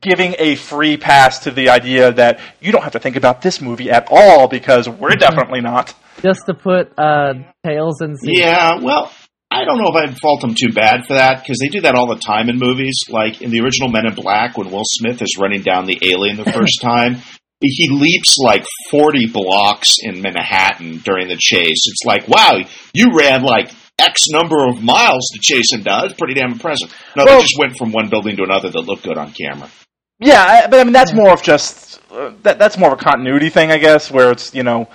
giving a free pass to the idea that you don't have to think about this movie at all because we're definitely not just to put uh, tails in seats. Yeah, well. I don't know if I'd fault them too bad for that, because they do that all the time in movies. Like in the original Men in Black, when Will Smith is running down the alien the first time, he leaps like forty blocks in Manhattan during the chase. It's like, wow, you ran like X number of miles to chase him down. That's pretty damn impressive. No, well, they just went from one building to another that looked good on camera. Yeah, but I mean, that's more of just, uh, that, that's more of a continuity thing, I guess, where it's, you know...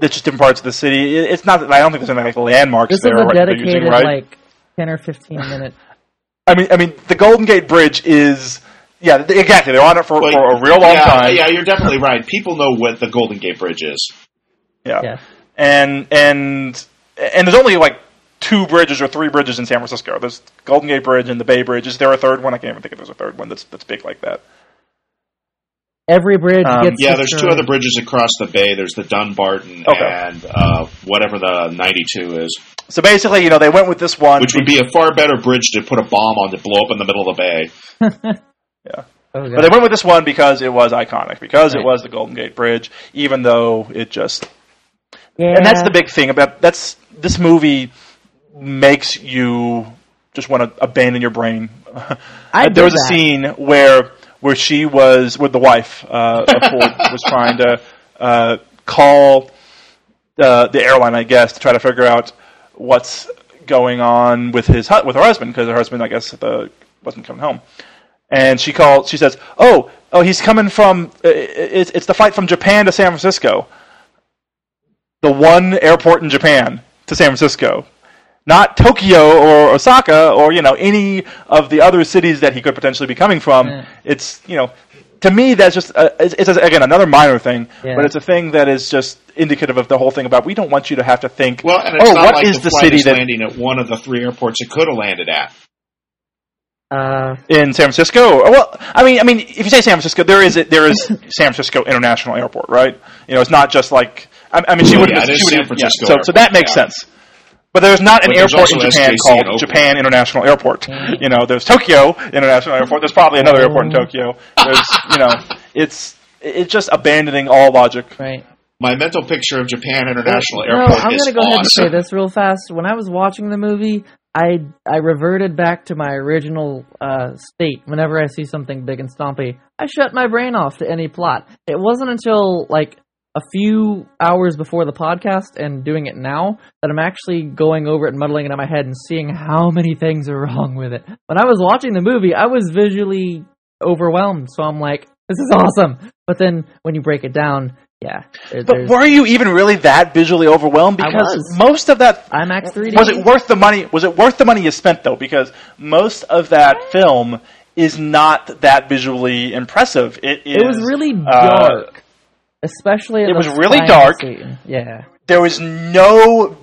That's just in parts of the city. It's not. I don't think there's any like landmarks. This there, is a dedicated using, right? like ten or fifteen minutes. I mean, I mean, the Golden Gate Bridge is. Yeah, exactly. They're on it for, but, for a real long yeah, time. Yeah, you're definitely right. People know what the Golden Gate Bridge is. Yeah. yeah, and and and there's only like two bridges or three bridges in San Francisco. There's Golden Gate Bridge and the Bay Bridge. Is there a third one? I can't even think if there's a third one that's that's big like that. Every bridge um, gets... Yeah, there's two other bridges across the bay. There's the Dunbarton okay. and uh, whatever the ninety-two is. So basically, you know, they went with this one... Which would be a far better bridge to put a bomb on to blow up in the middle of the bay. yeah. Okay. But they went with this one because it was iconic, because right. it was the Golden Gate Bridge, even though it just... Yeah. And that's the big thing about... that's This movie makes you just want to abandon your brain. I there was that. a scene where... where she was, where the wife uh, of Ford was trying to uh, call uh, the airline, I guess, to try to figure out what's going on with his hu- with her husband, because her husband, I guess, uh, wasn't coming home. And she called. She says, "Oh, oh, he's coming from. It's it's the flight from Japan to San Francisco. The one airport in Japan to San Francisco, not Tokyo or Osaka or you know any of the other cities that he could potentially be coming from. Yeah. It's you know, to me that's just a, it's, it's again another minor thing, yeah. but it's a thing that is just indicative of the whole thing about we don't want you to have to think. Well, and it's oh, not what like is the, the city is that landing at one of the three airports it could have landed at." Uh, in San Francisco, well, I mean, I mean, if you say San Francisco, there is there is San Francisco International Airport, right? You know, it's not just like I, I mean, she would have yeah, San Francisco, yeah, so, so that makes yeah. sense. But there's not an but airport in Japan S J C called in Japan International Airport. Mm-hmm. You know, there's Tokyo International Airport. There's probably another airport in Tokyo. There's, you know, it's it's just abandoning all logic. Right. My mental picture of Japan International no, Airport. I'm is I'm going to go awesome. ahead and say this real fast. When I was watching the movie, I I reverted back to my original uh, state. Whenever I see something big and stompy, I shut my brain off to any plot. It wasn't until like a few hours before the podcast and doing it now that I'm actually going over it and muddling it in my head and seeing how many things are wrong with it. When I was watching the movie, I was visually overwhelmed, so I'm like, this is awesome. But then when you break it down, yeah. There, but were you even really that visually overwhelmed? Because most of that IMAX three D was it worth the money? Was it worth the money you spent though? Because most of that film is not that visually impressive. It is. It was really dark, uh, especially. It was really dark. Scene. Yeah. There was no.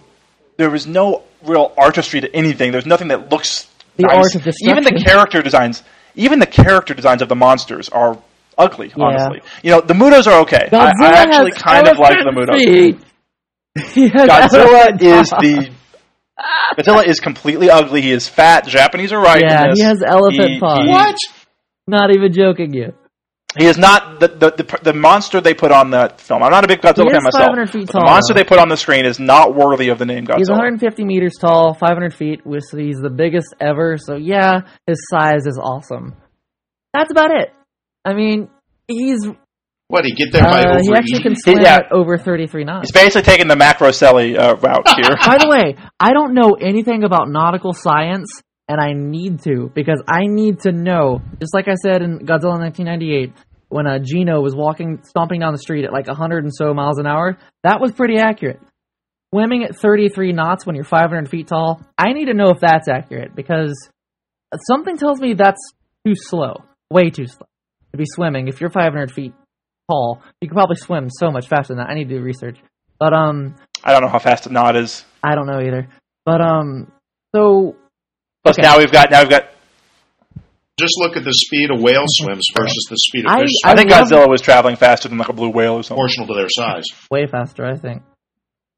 There was no real artistry to anything. There's nothing that looks. The nice. Art of destruction. Even the character designs. Even the character designs of the monsters are. Ugly, yeah. honestly. You know, the MUTOs are okay. I, I actually kind of like the MUTOs. Godzilla is the Godzilla is completely ugly. He is fat. Japanese are right. Yeah, in this. He has elephant he, paws. He, what? Not even joking you. He is not the the, the the monster they put on that film. I'm not a big Godzilla fan myself. Feet tall, the monster though. They put on the screen is not worthy of the name Godzilla. He's one hundred fifty meters tall, five hundred feet. With, he's the biggest ever. So yeah, his size is awesome. That's about it. I mean, he's... What, he get there by uh, over... He actually can swim yeah. at over thirty-three knots. He's basically taking the Macrocelli uh, route here. By the way, I don't know anything about nautical science, and I need to, because I need to know, just like I said in Godzilla nineteen ninety-eight, when uh, Gino was walking, stomping down the street at like one hundred and so miles an hour, that was pretty accurate. Swimming at thirty-three knots when you're five hundred feet tall, I need to know if that's accurate, because something tells me that's too slow. Way too slow. To be swimming, if you're five hundred feet tall, you could probably swim so much faster than that. I need to do research, but um, I don't know how fast a knot is. I don't know either, but um, so. Plus, okay. now we've got now we've got. Just look at the speed a whale swims versus the speed of fish. I, I think Godzilla was traveling faster than like a blue whale or something. Proportional to their size. Way faster, I think.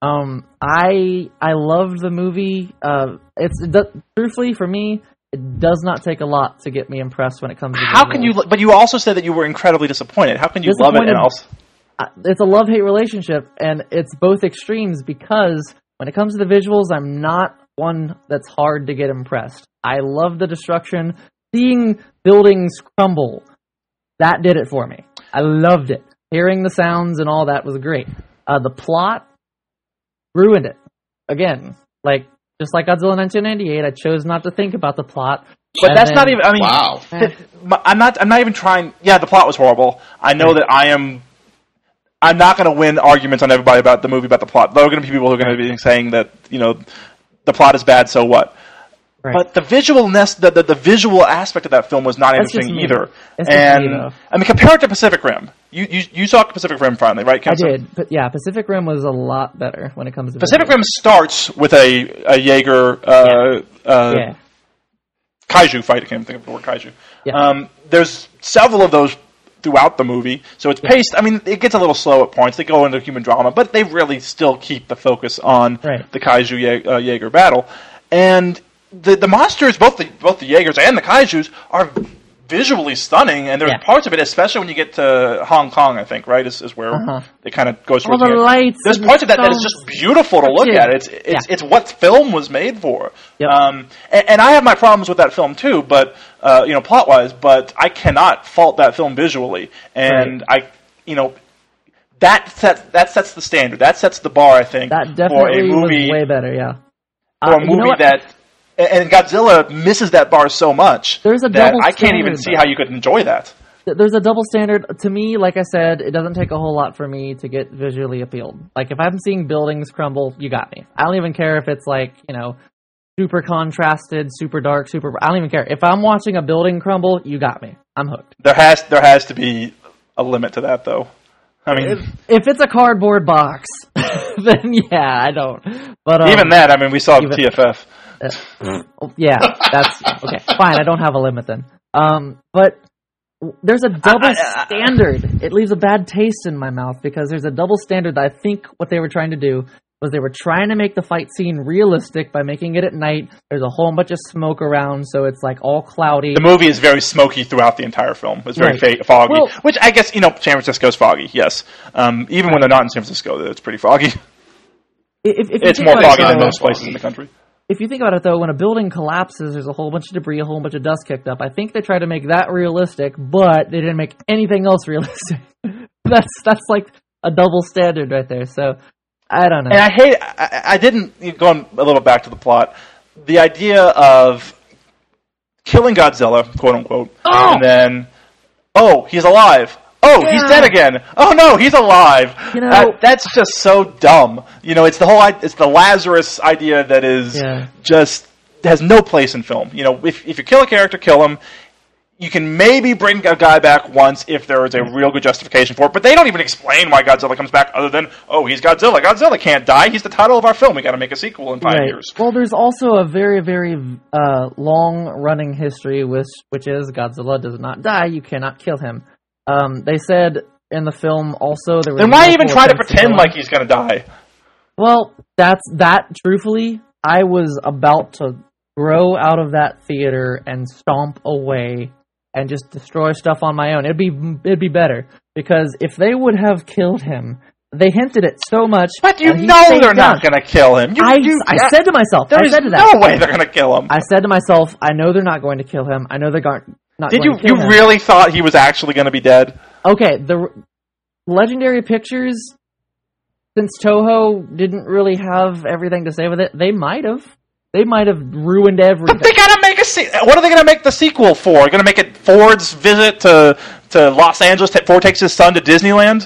Um, I I loved the movie. Uh, it's it does, truthfully for me. It does not take a lot to get me impressed when it comes to How Godzilla. Can you – but you also said that you were incredibly disappointed. How can you love it and also – It's a love-hate relationship, and it's both extremes because when it comes to the visuals, I'm not one that's hard to get impressed. I love the destruction. Seeing buildings crumble, that did it for me. I loved it. Hearing the sounds and all that was great. Uh, the plot ruined it. Again, like – just like Godzilla nineteen ninety-eight, I chose not to think about the plot. But that's then, not even. I mean, wow. I'm not. I'm not even trying. Yeah, the plot was horrible. I know that I am. I'm not going to win arguments on everybody about the movie about the plot. There are going to be people who are going to be saying that you know the plot is bad. So what? Right. But the visualness, the, the the visual aspect of that film was not that's interesting either. And I mean, compare it to Pacific Rim. You you you saw Pacific Rim finally, right? Kemp? I did, but yeah, Pacific Rim was a lot better when it comes to Pacific video. Rim starts with a a Jaeger uh, yeah. Uh, yeah. kaiju fight. I can't think of the word kaiju. Yeah. Um, there's several of those throughout the movie, so it's yeah. paced. I mean, it gets a little slow at points. They go into human drama, but they really still keep the focus on right. the kaiju Jaeger, uh, Jaeger battle, and the the monsters, both the both the Jaegers and the kaijus, are visually stunning, and there's yeah. parts of it, especially when you get to Hong Kong, I think, right, is, is where uh-huh. it kind of goes towards the end. Lights. There's parts of that that is just beautiful to look at. It's it's, yeah. it's what film was made for. Yep. Um, and, and I have my problems with that film too, but uh, you know, plot wise. But I cannot fault that film visually, and right. I, you know, that sets that sets the standard. That sets the bar, I think, that definitely for a movie. Was way better, yeah. For uh, a movie that. And Godzilla misses that bar so much There's a that I can't even see how you could enjoy that. There's a double standard. To me, like I said, it doesn't take a whole lot for me to get visually appealed. Like, if I'm seeing buildings crumble, you got me. I don't even care if it's, like, you know, super contrasted, super dark, super... I don't even care. If I'm watching a building crumble, you got me. I'm hooked. There has there has to be a limit to that, though. I mean... If, if it's a cardboard box, then, yeah, I don't. But um, even that, I mean, we saw even, T F F. Uh, yeah, that's okay. Fine, I don't have a limit then. Um, but there's a double standard. It leaves a bad taste in my mouth because there's a double standard that I think what they were trying to do was they were trying to make the fight scene realistic by making it at night. There's a whole bunch of smoke around, so it's like all cloudy. The movie is very smoky throughout the entire film. It's very right. fa- foggy, well, which I guess, you know, San Francisco's foggy, yes. Um, even when they're not in San Francisco, it's pretty foggy. If, if it's more foggy than most places in the country. If you think about it, though, when a building collapses, there's a whole bunch of debris, a whole bunch of dust kicked up. I think they tried to make that realistic, but they didn't make anything else realistic. that's that's like a double standard right there. So I don't know. And I hate. I, I didn't going a little back to the plot. The idea of killing Godzilla, quote unquote, oh! and then oh, he's alive. Oh, yeah. He's dead again. Oh no, he's alive. You know, that, that's just so dumb. You know, it's the whole it's the Lazarus idea that is yeah. just has no place in film. You know, if if you kill a character, kill him. You can maybe bring a guy back once if there is a real good justification for it, but they don't even explain why Godzilla comes back other than, oh, he's Godzilla. Godzilla can't die. He's the title of our film. We got to make a sequel in five right. years. Well, there's also a very, very uh, long-running history, which, which is Godzilla does not die. You cannot kill him. Um, they said in the film also there was. Then why even try to pretend like he's gonna die? Well, that's that. Truthfully, I was about to grow out of that theater and stomp away and just destroy stuff on my own. It'd be it'd be better because if they would have killed him, they hinted it so much. But you know they're not gonna kill him. You, I you, I said to myself, I said to that. There's no way they're gonna kill him. I said to myself, I know they're not going to kill him. I know they're not. Not Did you you him. really thought he was actually going to be dead? Okay, the Legendary Pictures, since Toho didn't really have everything to say with it, they might have. They might have ruined everything. But they gotta make a se- What are they gonna make the sequel for? Are they gonna make it Ford's visit to to Los Angeles? Ford takes his son to Disneyland.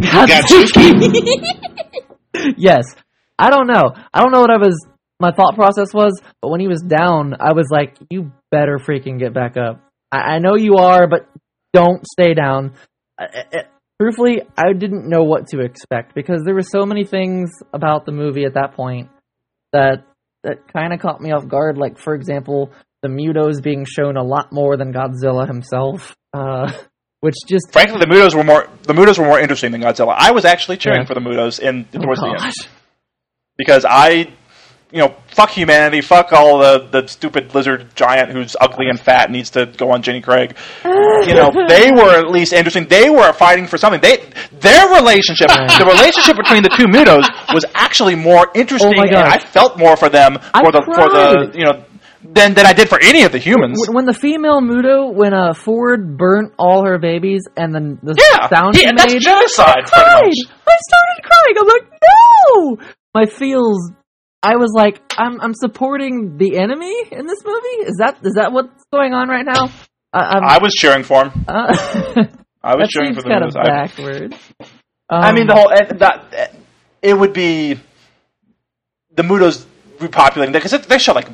Yes, I don't know. I don't know what I was. My thought process was, but when he was down, I was like, "You better freaking get back up." I know you are, but don't stay down. I, I, truthfully, I didn't know what to expect because there were so many things about the movie at that point that that kind of caught me off guard. Like, for example, the MUTOs being shown a lot more than Godzilla himself, uh, which just frankly the MUTOs were more the MUTOs were more interesting than Godzilla. I was actually cheering yeah. for the MUTOs in oh, towards gosh. the end because I. You know, fuck humanity, fuck all the, the stupid lizard giant who's ugly and fat and needs to go on Jenny Craig. You know, they were at least interesting. They were fighting for something. They Their relationship, the relationship between the two MUTOs was actually more interesting, oh and I felt more for them for the, for the, you know, than, than I did for any of the humans. When, when the female MUTO, when uh, Ford burnt all her babies and then the yeah, sound yeah, that's made, genocide, I cried. I started crying. I'm like, no! My feels... I was like, I'm I'm supporting the enemy in this movie? Is that is that what's going on right now? Uh, I was cheering for him. Uh, I was cheering for the kind of backwards. Um, I mean, the whole that it would be the MUTOs repopulating because they shot like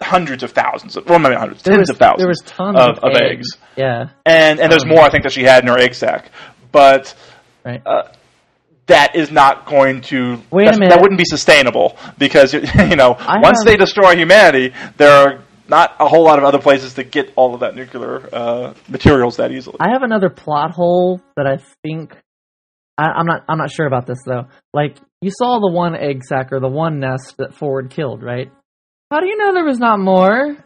hundreds of thousands, of, well, maybe hundreds, tens was, of thousands. There was tons of, of, eggs. of eggs. Yeah, and and there's um, more I think that she had in her egg sack, but. Right. Uh, That is not going to. Wait a minute. That wouldn't be sustainable because you know I once have, they destroy humanity, there are not a whole lot of other places to get all of that nuclear uh, materials that easily. I have another plot hole that I think I, I'm not. I'm not sure about this though. Like you saw the one egg sack or the one nest that Ford killed, right? How do you know there was not more?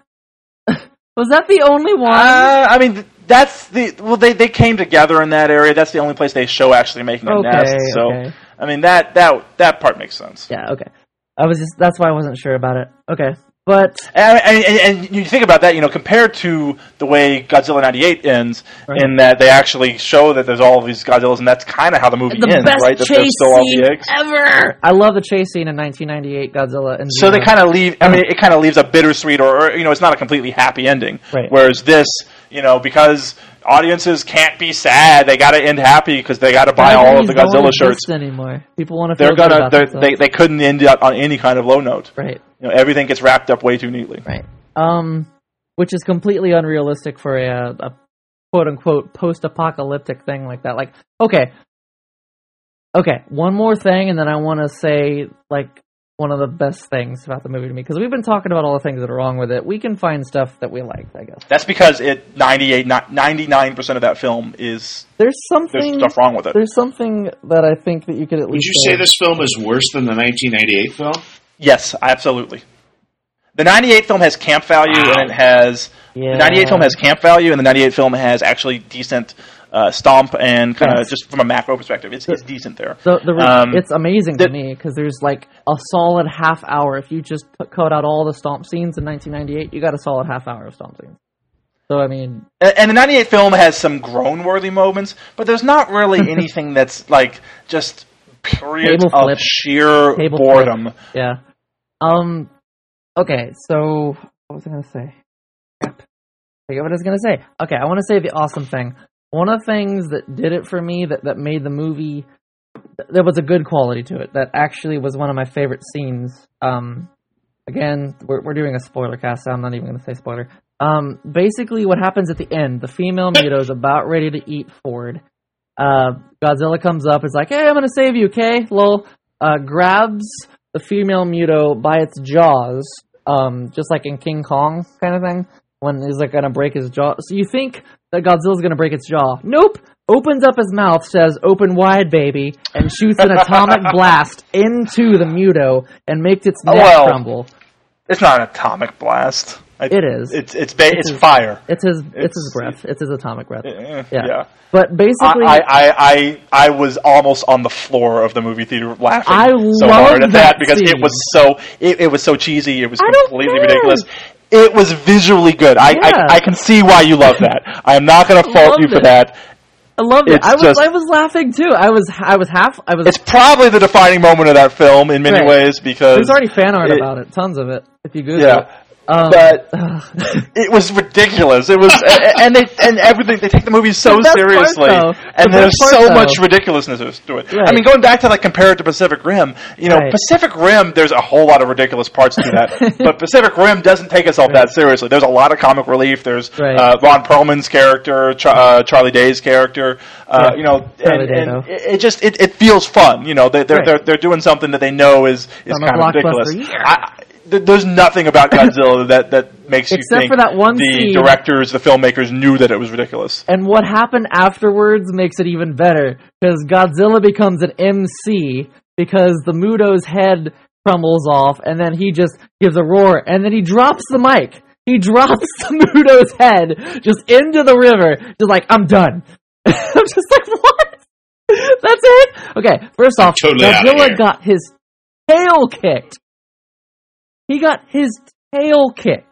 Was that the only one? Uh, I mean, That's the well. They, they came together in that area. That's the only place they show actually making a okay, nest. So okay. I mean that that that part makes sense. Yeah. Okay. I was just, that's why I wasn't sure about it. Okay. But and, and, and you think about that, you know, compared to the way Godzilla ninety-eight ends, right. in that they actually show that there's all of these Godzillas, and that's kind of how the movie the ends, best right? That there's still all the eggs. Ever. I love the chase scene in nineteen ninety-eight Godzilla. And so they kind of leave. I mean, it kind of leaves a bittersweet, or, or you know, it's not a completely happy ending. Right. Whereas this, you know, because audiences can't be sad, they got to end happy because they got to buy all of the Godzilla shirts anymore. People want to. They're gonna. They're, they they couldn't end up on any kind of low note. Right. You know, everything gets wrapped up way too neatly. Right. Um, which is completely unrealistic for a, a quote-unquote post-apocalyptic thing like that. Like, okay. Okay, one more thing, and then I want to say, like, one of the best things about the movie to me. Because we've been talking about all the things that are wrong with it. We can find stuff that we liked, I guess. That's because it ninety-eight, ninety-nine percent of that film is... There's something... There's stuff wrong with it. There's something that I think that you could at least... Would you say, say this film is worse than the nineteen ninety-eight film? Yes, absolutely. The ninety-eight film has camp value, wow. and it has yeah. the ninety-eight film has camp value, and the ninety-eight film has actually decent uh, stomp and kind of yes. just from a macro perspective, it's, the, it's decent there. The, the, um, it's amazing the, to me because there's like a solid half hour. If you just put, cut out all the stomp scenes in nineteen ninety-eight, you got a solid half hour of stomp scenes. So I mean, and the ninety-eight film has some groan-worthy moments, but there's not really anything that's like just. Period Table of flip. sheer Table boredom. Flip. Yeah. Um. Okay. So what was I gonna say? Crap. I forget what I was gonna say. Okay. I want to say the awesome thing. One of the things that did it for me, that that made the movie, th- there was a good quality to it. That actually was one of my favorite scenes. Um. Again, we're we're doing a spoiler cast, so I'm not even gonna say spoiler. Um. Basically, what happens at the end? The female Muto is about ready to eat Ford. Uh, Godzilla comes up, is like, hey, I'm gonna save you, okay? Lol. Uh, grabs the female Muto by its jaws, um, just like in King Kong kind of thing, when he's like gonna break his jaw. So you think that Godzilla's gonna break its jaw. Nope! Opens up his mouth, says, open wide, baby, and shoots an atomic blast into the Muto and makes its neck oh, well, crumble. It's not an atomic blast. I, it is. It's it's ba- it's, it's his, fire. It's his it's, it's his breath. It's his atomic breath. Yeah. yeah. But basically, I, I I I was almost on the floor of the movie theater laughing I so hard at that, that because it was so it, it was so cheesy. It was completely ridiculous. It was visually good. I, yeah. I I can see why you love that. I am not going to fault you for it. that. I loved it. It's I was just, I was laughing too. I was I was half. I was. It's probably the defining moment of that film in many right. ways because there's already fan art it, about it. Tons of it. If you Google yeah. it. Um, but it was ridiculous. It was, and they and everything they take the movie so seriously, part, and the there's part, so though. much ridiculousness to it. Right. I mean, going back to like compare it to Pacific Rim, you know, right. Pacific Rim. There's a whole lot of ridiculous parts to that, but Pacific Rim doesn't take itself right. that seriously. There's a lot of comic relief. There's right. uh, Ron Perlman's character, Char- uh, Charlie Day's character. Uh, right. You know, and, and it just it, it feels fun. You know, they, they're right. they're they're doing something that they know is is kind of ridiculous. I, There's nothing about Godzilla that, that makes you Except think for that one the scene. directors, the filmmakers knew that it was ridiculous. And what happened afterwards makes it even better, because Godzilla becomes an M C because the Muto's head crumbles off, and then he just gives a roar, and then he drops the mic. He drops the Muto's head just into the river, just like, I'm done. I'm just like, what? That's it? Okay, first off, totally Godzilla got his tail kicked. He got his tail kicked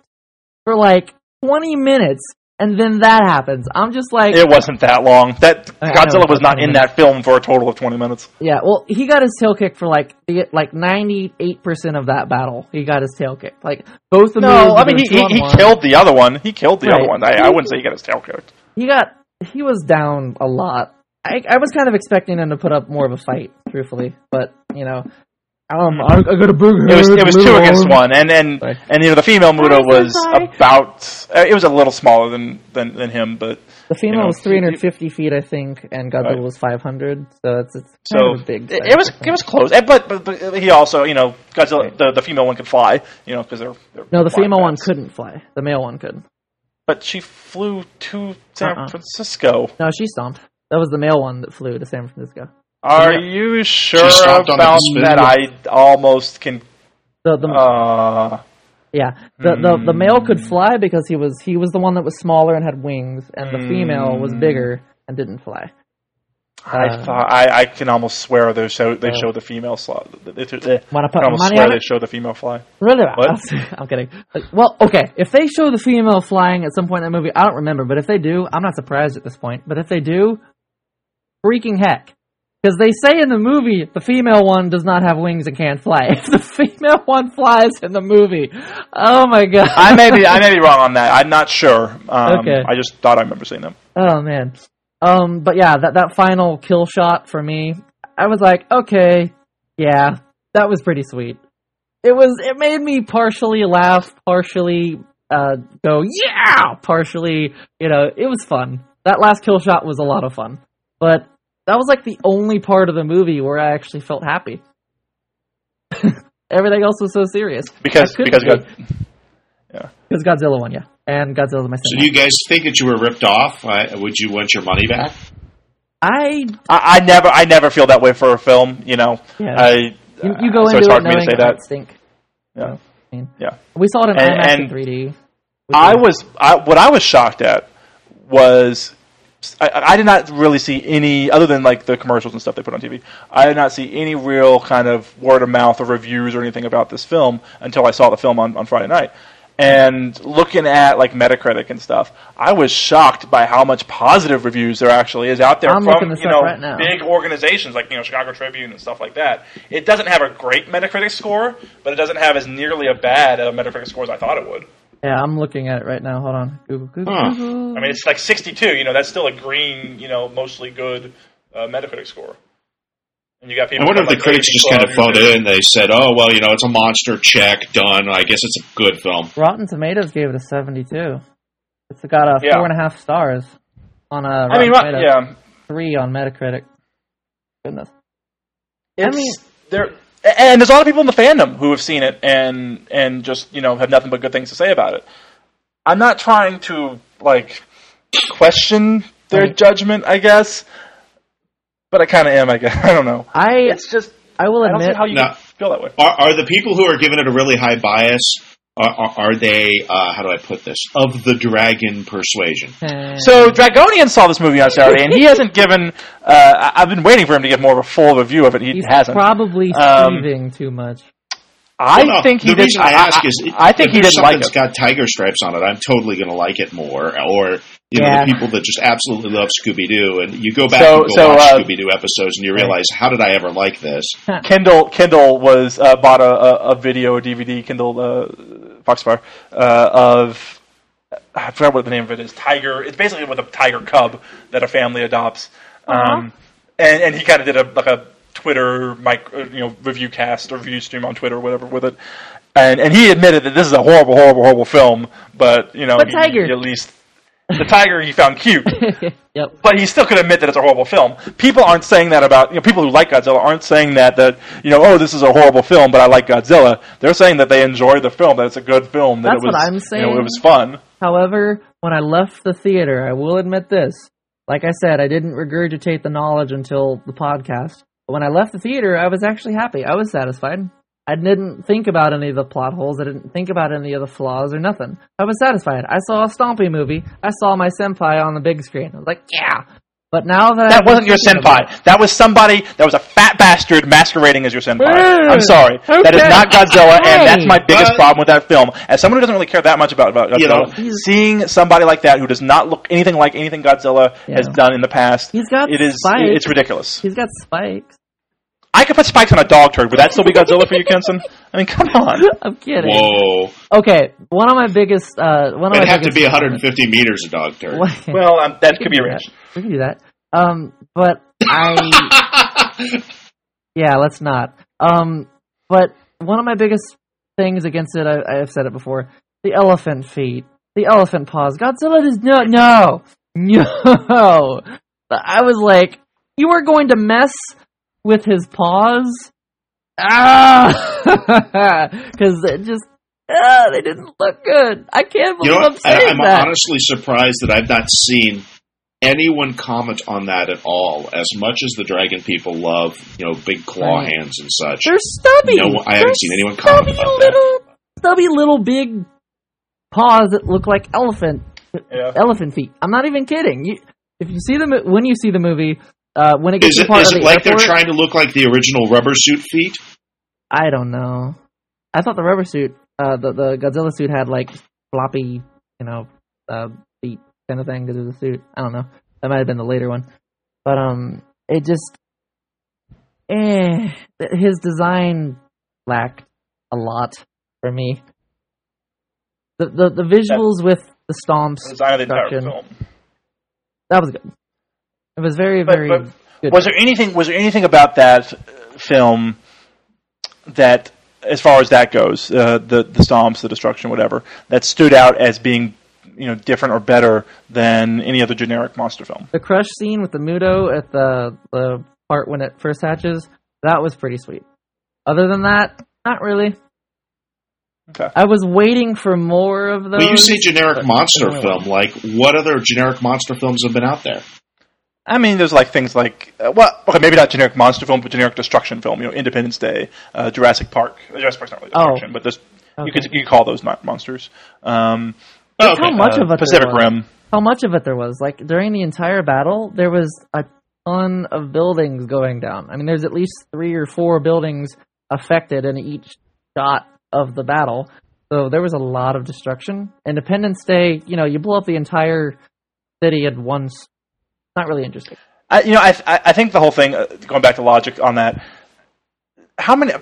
for like twenty minutes, and then that happens. I'm just like... It wasn't that long. That okay, Godzilla was not in minutes. that film for a total of twenty minutes. Yeah, well, he got his tail kicked for like like ninety-eight percent of that battle. He got his tail kicked. Like, both of them... No, I mean, he, he, he killed the other one. He killed the right. other one. I, I wouldn't say he got his tail kicked. He got... He was down a lot. I, I was kind of expecting him to put up more of a fight, truthfully, but, you know... Um, I, I got a booger. It was, it was two against one, and and, Sorry. and you know the female Muto was about. It was a little smaller than, than, than him, but the female you know, was three hundred fifty feet, I think, and Godzilla right. was five hundred. So it's it's kind so of a big. It, it was it was close, but, but but he also you know Godzilla right. the, the female one could fly, you know, because they're, they're no the female bats. one couldn't fly, the male one could. But she flew to San uh-uh. Francisco. No, she stomped. That was the male one that flew to San Francisco. Are yeah. you sure about that? I almost can... The, the, uh, Yeah, the, mm. the the male could fly because he was he was the one that was smaller and had wings, and the mm. female was bigger and didn't fly. I uh, thought I, I can almost swear they show they uh, show the female slot. They, they, they, I can almost swear they show the female fly. Really? What? I'm kidding. Well, okay. If they show the female flying at some point in that movie, I don't remember, but if they do, I'm not surprised at this point. But if they do, freaking heck. Because they say in the movie, the female one does not have wings and can't fly. If the female one flies in the movie, oh my god! I may be I may be wrong on that. I'm not sure. Um, okay. I just thought I remember seeing them. Oh man. Um, but yeah, that that final kill shot for me, I was like, okay, yeah, that was pretty sweet. It was. It made me partially laugh, partially uh, go yeah, partially you know, it was fun. That last kill shot was a lot of fun, but. That was like the only part of the movie where I actually felt happy. Everything else was so serious. Because because be. God, yeah. Because Godzilla won, yeah. And Godzilla my son. So do you guys think that you were ripped off? I, would you want your money back? I, I I never I never feel that way for a film, you know. Yeah. I you, you go uh, into so it's hard it for me to say that. It stink. Yeah. You know, I mean. Yeah. We saw it in and, IMAX and three D. I was I, what I was shocked at was I, I did not really see any, other than like the commercials and stuff they put on T V, I did not see any real kind of word of mouth or reviews or anything about this film until I saw the film on, on Friday night. And looking at like Metacritic and stuff, I was shocked by how much positive reviews there actually is out there I'm from you know right big organizations like you know Chicago Tribune and stuff like that. It doesn't have a great Metacritic score, but it doesn't have as nearly a bad a Metacritic score as I thought it would. Yeah, I'm looking at it right now. Hold on. Google, Google, huh. Google. I mean, it's like sixty-two. You know, that's still a green, you know, mostly good uh, Metacritic score. And you got people. I wonder if like the critics just kind of phoned it in. They said, "Oh, well, you know, it's a monster. Check done. I guess it's a good film." Rotten Tomatoes gave it a seventy-two. It's got a yeah. four and a half stars on a. Rotten I mean, Tomatoes, yeah, three on Metacritic. Goodness. It's, I mean, they're. And there's a lot of people in the fandom who have seen it and and just, you know, have nothing but good things to say about it. I'm not trying to, like, question their judgment, I guess. But I kind of am, I guess. I don't know. I, it's just, I will admit. I don't see how you now, feel that way. Are, are the people who are giving it a really high bias, are, are, are they, uh, how do I put this, of the dragon persuasion? Uh. So Dragonian saw this movie on Saturday, and he hasn't given... Uh, I've been waiting for him to give more of a full review of it. He He's hasn't. Probably grieving um, too much. I well, no, think he didn't. I, ask I, is, it, I think he didn't like it. It's got tiger stripes on it. I'm totally going to like it more. Or you yeah. know, the people that just absolutely love Scooby-Doo, and you go back so, and go so, watch uh, Scooby-Doo episodes, and you realize, how did I ever like this? Kendall Kendall was uh, bought a, a, a video, a D V D, Kendall uh, Foxfire uh, of. I forgot what the name of it is. Tiger. It's basically with a tiger cub that a family adopts. Uh-huh. Um, and, and he kind of did a like a Twitter micro, you know, review cast or review stream on Twitter or whatever with it, and and he admitted that this is a horrible, horrible, horrible film. But you know, but he, tiger. He at least the tiger he found cute. Yep. But he still could admit that it's a horrible film. People aren't saying that about you know people who like Godzilla aren't saying that that you know oh this is a horrible film, but I like Godzilla. They're saying that they enjoy the film, that it's a good film, that That's it was what I'm saying. You know, it was fun. However, when I left the theater, I will admit this. Like I said, I didn't regurgitate the knowledge until the podcast. But when I left the theater, I was actually happy. I was satisfied. I didn't think about any of the plot holes. I didn't think about any of the flaws or nothing. I was satisfied. I saw a stompy movie. I saw my senpai on the big screen. I was like, yeah. But now that that I wasn't your senpai. That was somebody. That was a fat bastard masquerading as your senpai. I'm sorry. Okay. That is not Godzilla, okay. And that's my biggest but, problem with that film. As someone who doesn't really care that much about, about Godzilla, you know, seeing somebody like that who does not look anything like anything Godzilla yeah. has done in the past, he's got it is spikes. It's ridiculous. He's got spikes. I could put spikes on a dog turd. Would that still be Godzilla for you, Kenson? I mean, come on. I'm kidding. Whoa. Okay, one of my biggest. Uh, one of It'd my have to be one hundred fifty meters a dog turd. Well, um, that we could be rich. We can do that. Um, but I. yeah, let's not. Um, but one of my biggest things against it, I, I've said it before: the elephant feet, the elephant paws. Godzilla does no, no, no. I was like, you are going to mess with his paws. Ah, because it just ah, they didn't look good. I can't believe you know I'm saying I, I'm that. I'm honestly surprised that I've not seen anyone comment on that at all. As much as the dragon people love, you know, big claw right. hands and such, they're stubby. No, I They're haven't seen anyone comment on that. stubby little big paws that look like elephant yeah. elephant feet. I'm not even kidding. You, if you see them when you see the movie, uh, when it gets is to it, part is of it the like airport, they're trying to look like the original rubber suit feet? I don't know. I thought the rubber suit, uh, the the Godzilla suit had like floppy, you know, uh, feet kind of thing because it was a suit. I don't know. That might have been the later one, but um, it just eh, his design lacked a lot for me. The the, the visuals that, with the stomps, the design of the entire film. That was good. It was very but, very but good. Was there anything? Was there anything about that film that, as far as that goes, uh, the the stomps, the destruction, whatever, that stood out as being, you know, different or better than any other generic monster film? The crush scene with the MUTO at the the part when it first hatches, that was pretty sweet. Other than that, not really. Okay. I was waiting for more of those. When you say generic monster anyway. film, like, what other generic monster films have been out there? I mean, there's like things like, uh, well, okay, maybe not generic monster film, but generic destruction film. You know, Independence Day, uh, Jurassic Park. Jurassic Park's not really destruction, oh. but there's okay. you could you could call those not monsters. Um, Like okay. How much uh, of it Pacific there was. Rim. How much of it there was. Like, during the entire battle, there was a ton of buildings going down. I mean, there's at least three or four buildings affected in each shot of the battle. So there was a lot of destruction. Independence Day, you know, you blow up the entire city at once. Not really interesting. I, you know, I I think the whole thing, uh, going back to logic on that, how many...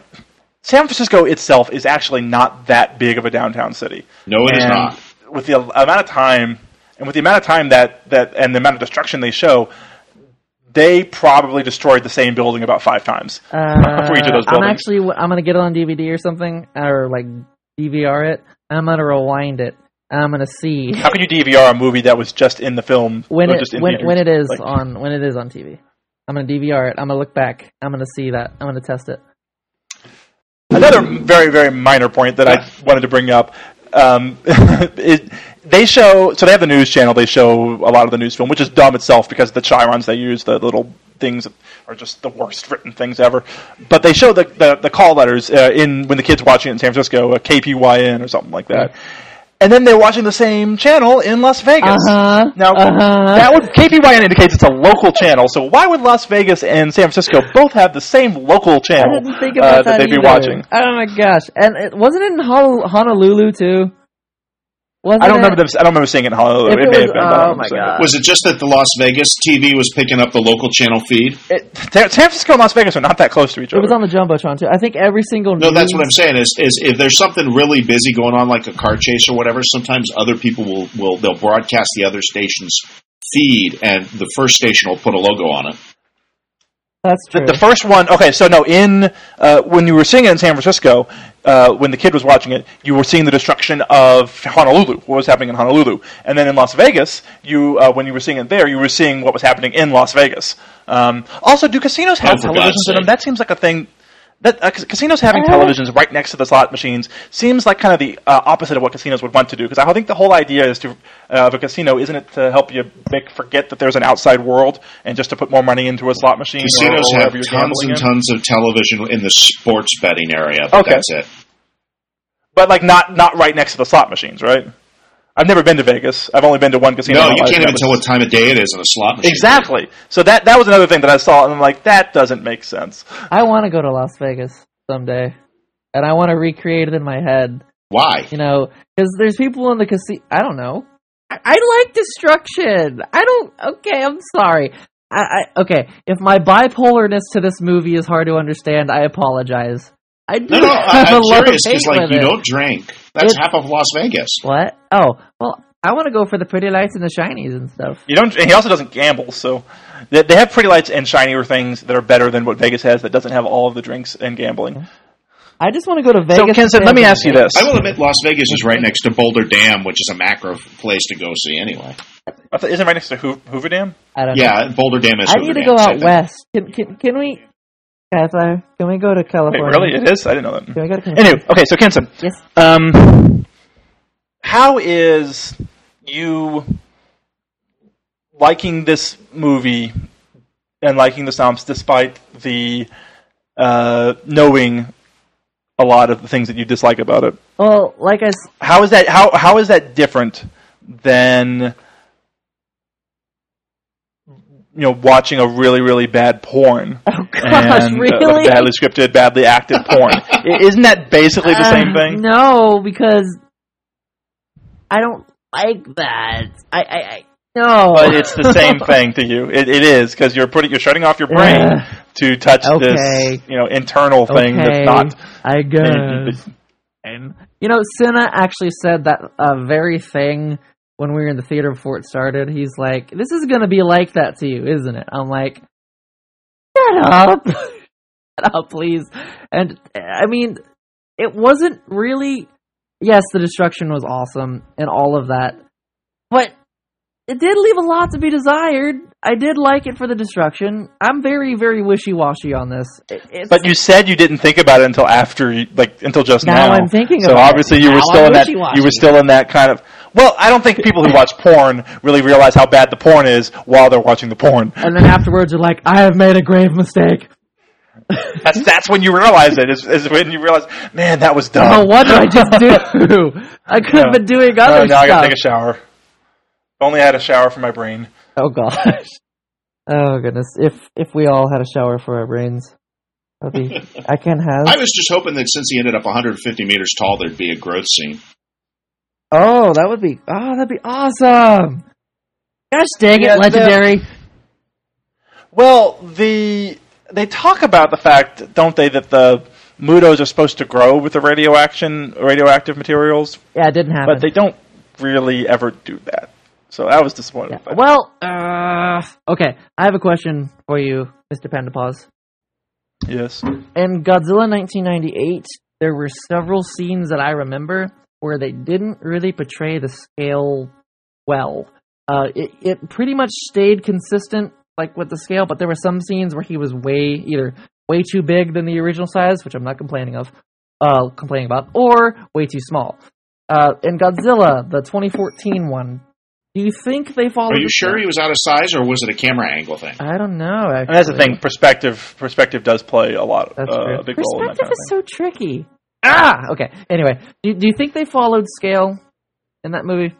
San Francisco itself is actually not that big of a downtown city. No, it and, is not. With the amount of time, and with the amount of time that, that and the amount of destruction they show, they probably destroyed the same building about five times uh, for each of those buildings. I'm actually, I'm going to get it on D V D or something, or like D V R it. I'm going to rewind it. I'm going to see. How can you D V R a movie that was just in the film when it when, when it is like, on when it is on T V? I'm going to D V R it. I'm going to look back. I'm going to see that. I'm going to test it. Another very very minor point that yeah. I wanted to bring up. Um, it, they show so they have the news channel. They show a lot of the news film, which is dumb itself because the chyrons they use, the little things, are just the worst written things ever. But they show the the, the call letters uh, in when the kids watching it in San Francisco, a K P Y N or something like that. Mm-hmm. And then they're watching the same channel in Las Vegas. Uh-huh, now, uh-huh. that would K P Y N indicates it's a local channel, so why would Las Vegas and San Francisco both have the same local channel I didn't think about uh, that, that they'd either. be watching? Oh my gosh! And it, wasn't it in Hol- Honolulu too? Wasn't I don't it? remember. This, I don't remember seeing it in Honolulu. It, it may was, have been. Oh my god! Was it just that the Las Vegas T V was picking up the local channel feed? It, San Francisco and Las Vegas are not that close to each other. It was on the jumbotron too. I think every single. No, news... that's what I'm saying. Is is if there's something really busy going on, like a car chase or whatever, sometimes other people will, will they'll broadcast the other station's feed, and the first station will put a logo on it. That's true. The, the first one, okay, so no, in uh, when you were seeing it in San Francisco, uh, when the kid was watching it, you were seeing the destruction of Honolulu, what was happening in Honolulu. And then in Las Vegas, you uh, when you were seeing it there, you were seeing what was happening in Las Vegas. Um, also, do casinos have oh, televisions in them? That seems like a thing. That uh, casinos having uh, televisions right next to the slot machines seems like kind of the uh, opposite of what casinos would want to do. Because I think the whole idea is to, uh, of a casino, isn't it to help you make forget that there's an outside world and just to put more money into a slot machine? Casinos or, or have tons and in. tons of television in the sports betting area, but okay. that's it. But like not, not right next to the slot machines, right? I've never been to Vegas. I've only been to one casino. No, you can't even tell what time of day it is in a slot machine. Exactly. So that that was another thing that I saw, and I'm like, that doesn't make sense. I want to go to Las Vegas someday, and I want to recreate it in my head. Why? You know, because there's people in the casino. I don't know. I, I like destruction. I don't. Okay, I'm sorry. I, I okay. If my bipolarness to this movie is hard to understand, I apologize. I do no, no, have I'm a serious, lot of like with you it. Don't drink. That's it, half of Las Vegas. What? Oh, well, I want to go for the pretty lights and the shinies and stuff. You don't. And he also doesn't gamble, so they, they have pretty lights and shinier things that are better than what Vegas has. That doesn't have all of the drinks and gambling. I just want to go to Vegas. So, Ken said, let me ask you this. I will admit, Las Vegas is right next to Boulder Dam, which is a macro place to go see anyway. I thought, isn't it right next to Ho- Hoover Dam? I don't. Yeah, know. Yeah, Boulder Dam is. I Hoover need to Dam, go out west. Can, can can we? Can we go to California? Wait, really? It is? I didn't know that. Can we go to California? Anyway, okay, so Kenson. Yes. Um, how is you liking this movie and liking the stomps despite the uh, knowing a lot of the things that you dislike about it. Well, like I s- how is that how how is that different than, you know, watching a really, really bad porn? Oh, gosh, and, really? Uh, badly scripted, badly acted porn. Isn't that basically the uh, same thing? No, because I don't like that. I, I, I no. But it's the same thing to you. It, it is, because you're putting, you're shutting off your brain uh, to touch okay. this, you know, internal thing okay. that's not. I guess. And, you know, Cinna actually said that uh, very thing when we were in the theater before it started. He's like, "This is going to be like that to you, isn't it?" I'm like, shut up. Shut up, please. And, I mean, it wasn't really... Yes, the destruction was awesome and all of that, but it did leave a lot to be desired. I did like it for the destruction. I'm very, very wishy-washy on this. It's... But you said you didn't think about it until after, like, until just now. Now I'm thinking so about it. So obviously you were still I'm in that. You were still in that kind of... Well, I don't think people who watch porn really realize how bad the porn is while they're watching the porn. And then afterwards, you're like, I have made a grave mistake. That's that's when you realize it, is, is when you realize, man, that was dumb. Oh, what did I just do? I could yeah. have been doing other uh, now stuff. Now I gotta take a shower. If only I had a shower for my brain. Oh, gosh. Oh, goodness. If if we all had a shower for our brains. Be, I can't have... I was just hoping that since he ended up one hundred fifty meters tall, there'd be a growth scene. Oh, that would be oh, that'd be awesome! Gosh dang yeah, it, Legendary. The, well, the they talk about the fact, don't they, that the MUTOs are supposed to grow with the radioaction radioactive materials? Yeah, it didn't happen. But they don't really ever do that. So I was disappointed. Yeah. With that. Well, uh, okay, I have a question for you, Mister Pandapause. Yes. In Godzilla nineteen ninety-eight, there were several scenes that I remember where they didn't really portray the scale well. Uh, it, it pretty much stayed consistent, like, with the scale, but there were some scenes where he was way, either way too big than the original size, which I'm not complaining of, uh, complaining about, or way too small. Uh, in Godzilla, the twenty fourteen one, do you think they followed? Are you sure he was out of size, or was it a camera angle thing? I don't know, actually. And that's the thing, perspective Perspective does play a lot, that's uh, a big role in that kind of thing. Perspective is so tricky. Ah! Okay. Anyway, do, do you think they followed scale in that movie?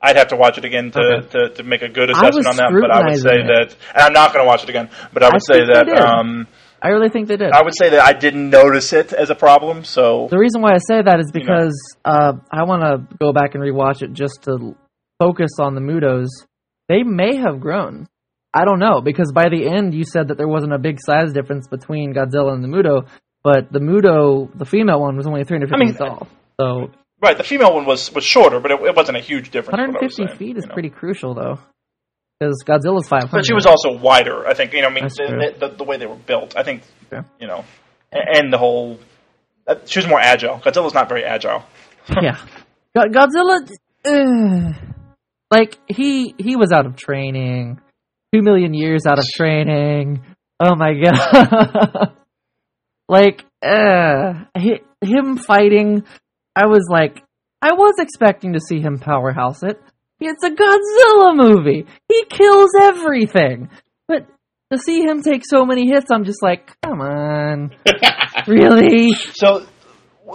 I'd have to watch it again to, okay. to, to make a good assessment on that, but I would say it. that... And I'm not going to watch it again, but I would I say that... Um, I really think they did. I would say that I didn't notice it as a problem, so... The reason why I say that is because you know. uh, I want to go back and rewatch it just to focus on the MUTOs. They may have grown. I don't know, because by the end you said that there wasn't a big size difference between Godzilla and the MUTO, but the MUTO, the female one, was only three hundred fifty feet tall. So right, the female one was, was shorter, but it, it wasn't a huge difference. one hundred fifty feet saying, is you know. pretty crucial, though, because Godzilla's five hundred. But she was also wider, I think. You know, I mean, the, the, the way they were built, I think. Yeah. You know, and, and the whole uh, she was more agile. Godzilla's not very agile. Yeah, Godzilla, uh, like he he was out of training, two million years out of training. Oh my god. Like, uh, he, him fighting, I was like, I was expecting to see him powerhouse it. It's a Godzilla movie. He kills everything. But to see him take so many hits, I'm just like, come on. Really? So,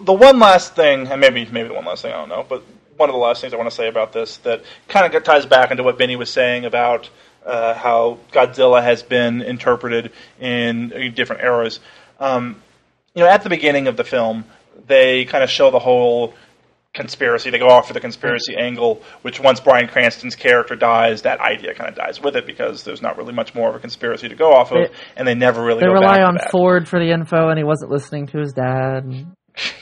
the one last thing, and maybe, maybe the one last thing, I don't know, but one of the last things I want to say about this that kind of ties back into what Benny was saying about uh, how Godzilla has been interpreted in different eras. Um, You know, at the beginning of the film, they kind of show the whole conspiracy. They go off for the conspiracy mm-hmm. angle, which once Bryan Cranston's character dies, that idea kind of dies with it because there's not really much more of a conspiracy to go off of, they, and they never really they go rely back on to that. Ford for the info, and he wasn't listening to his dad.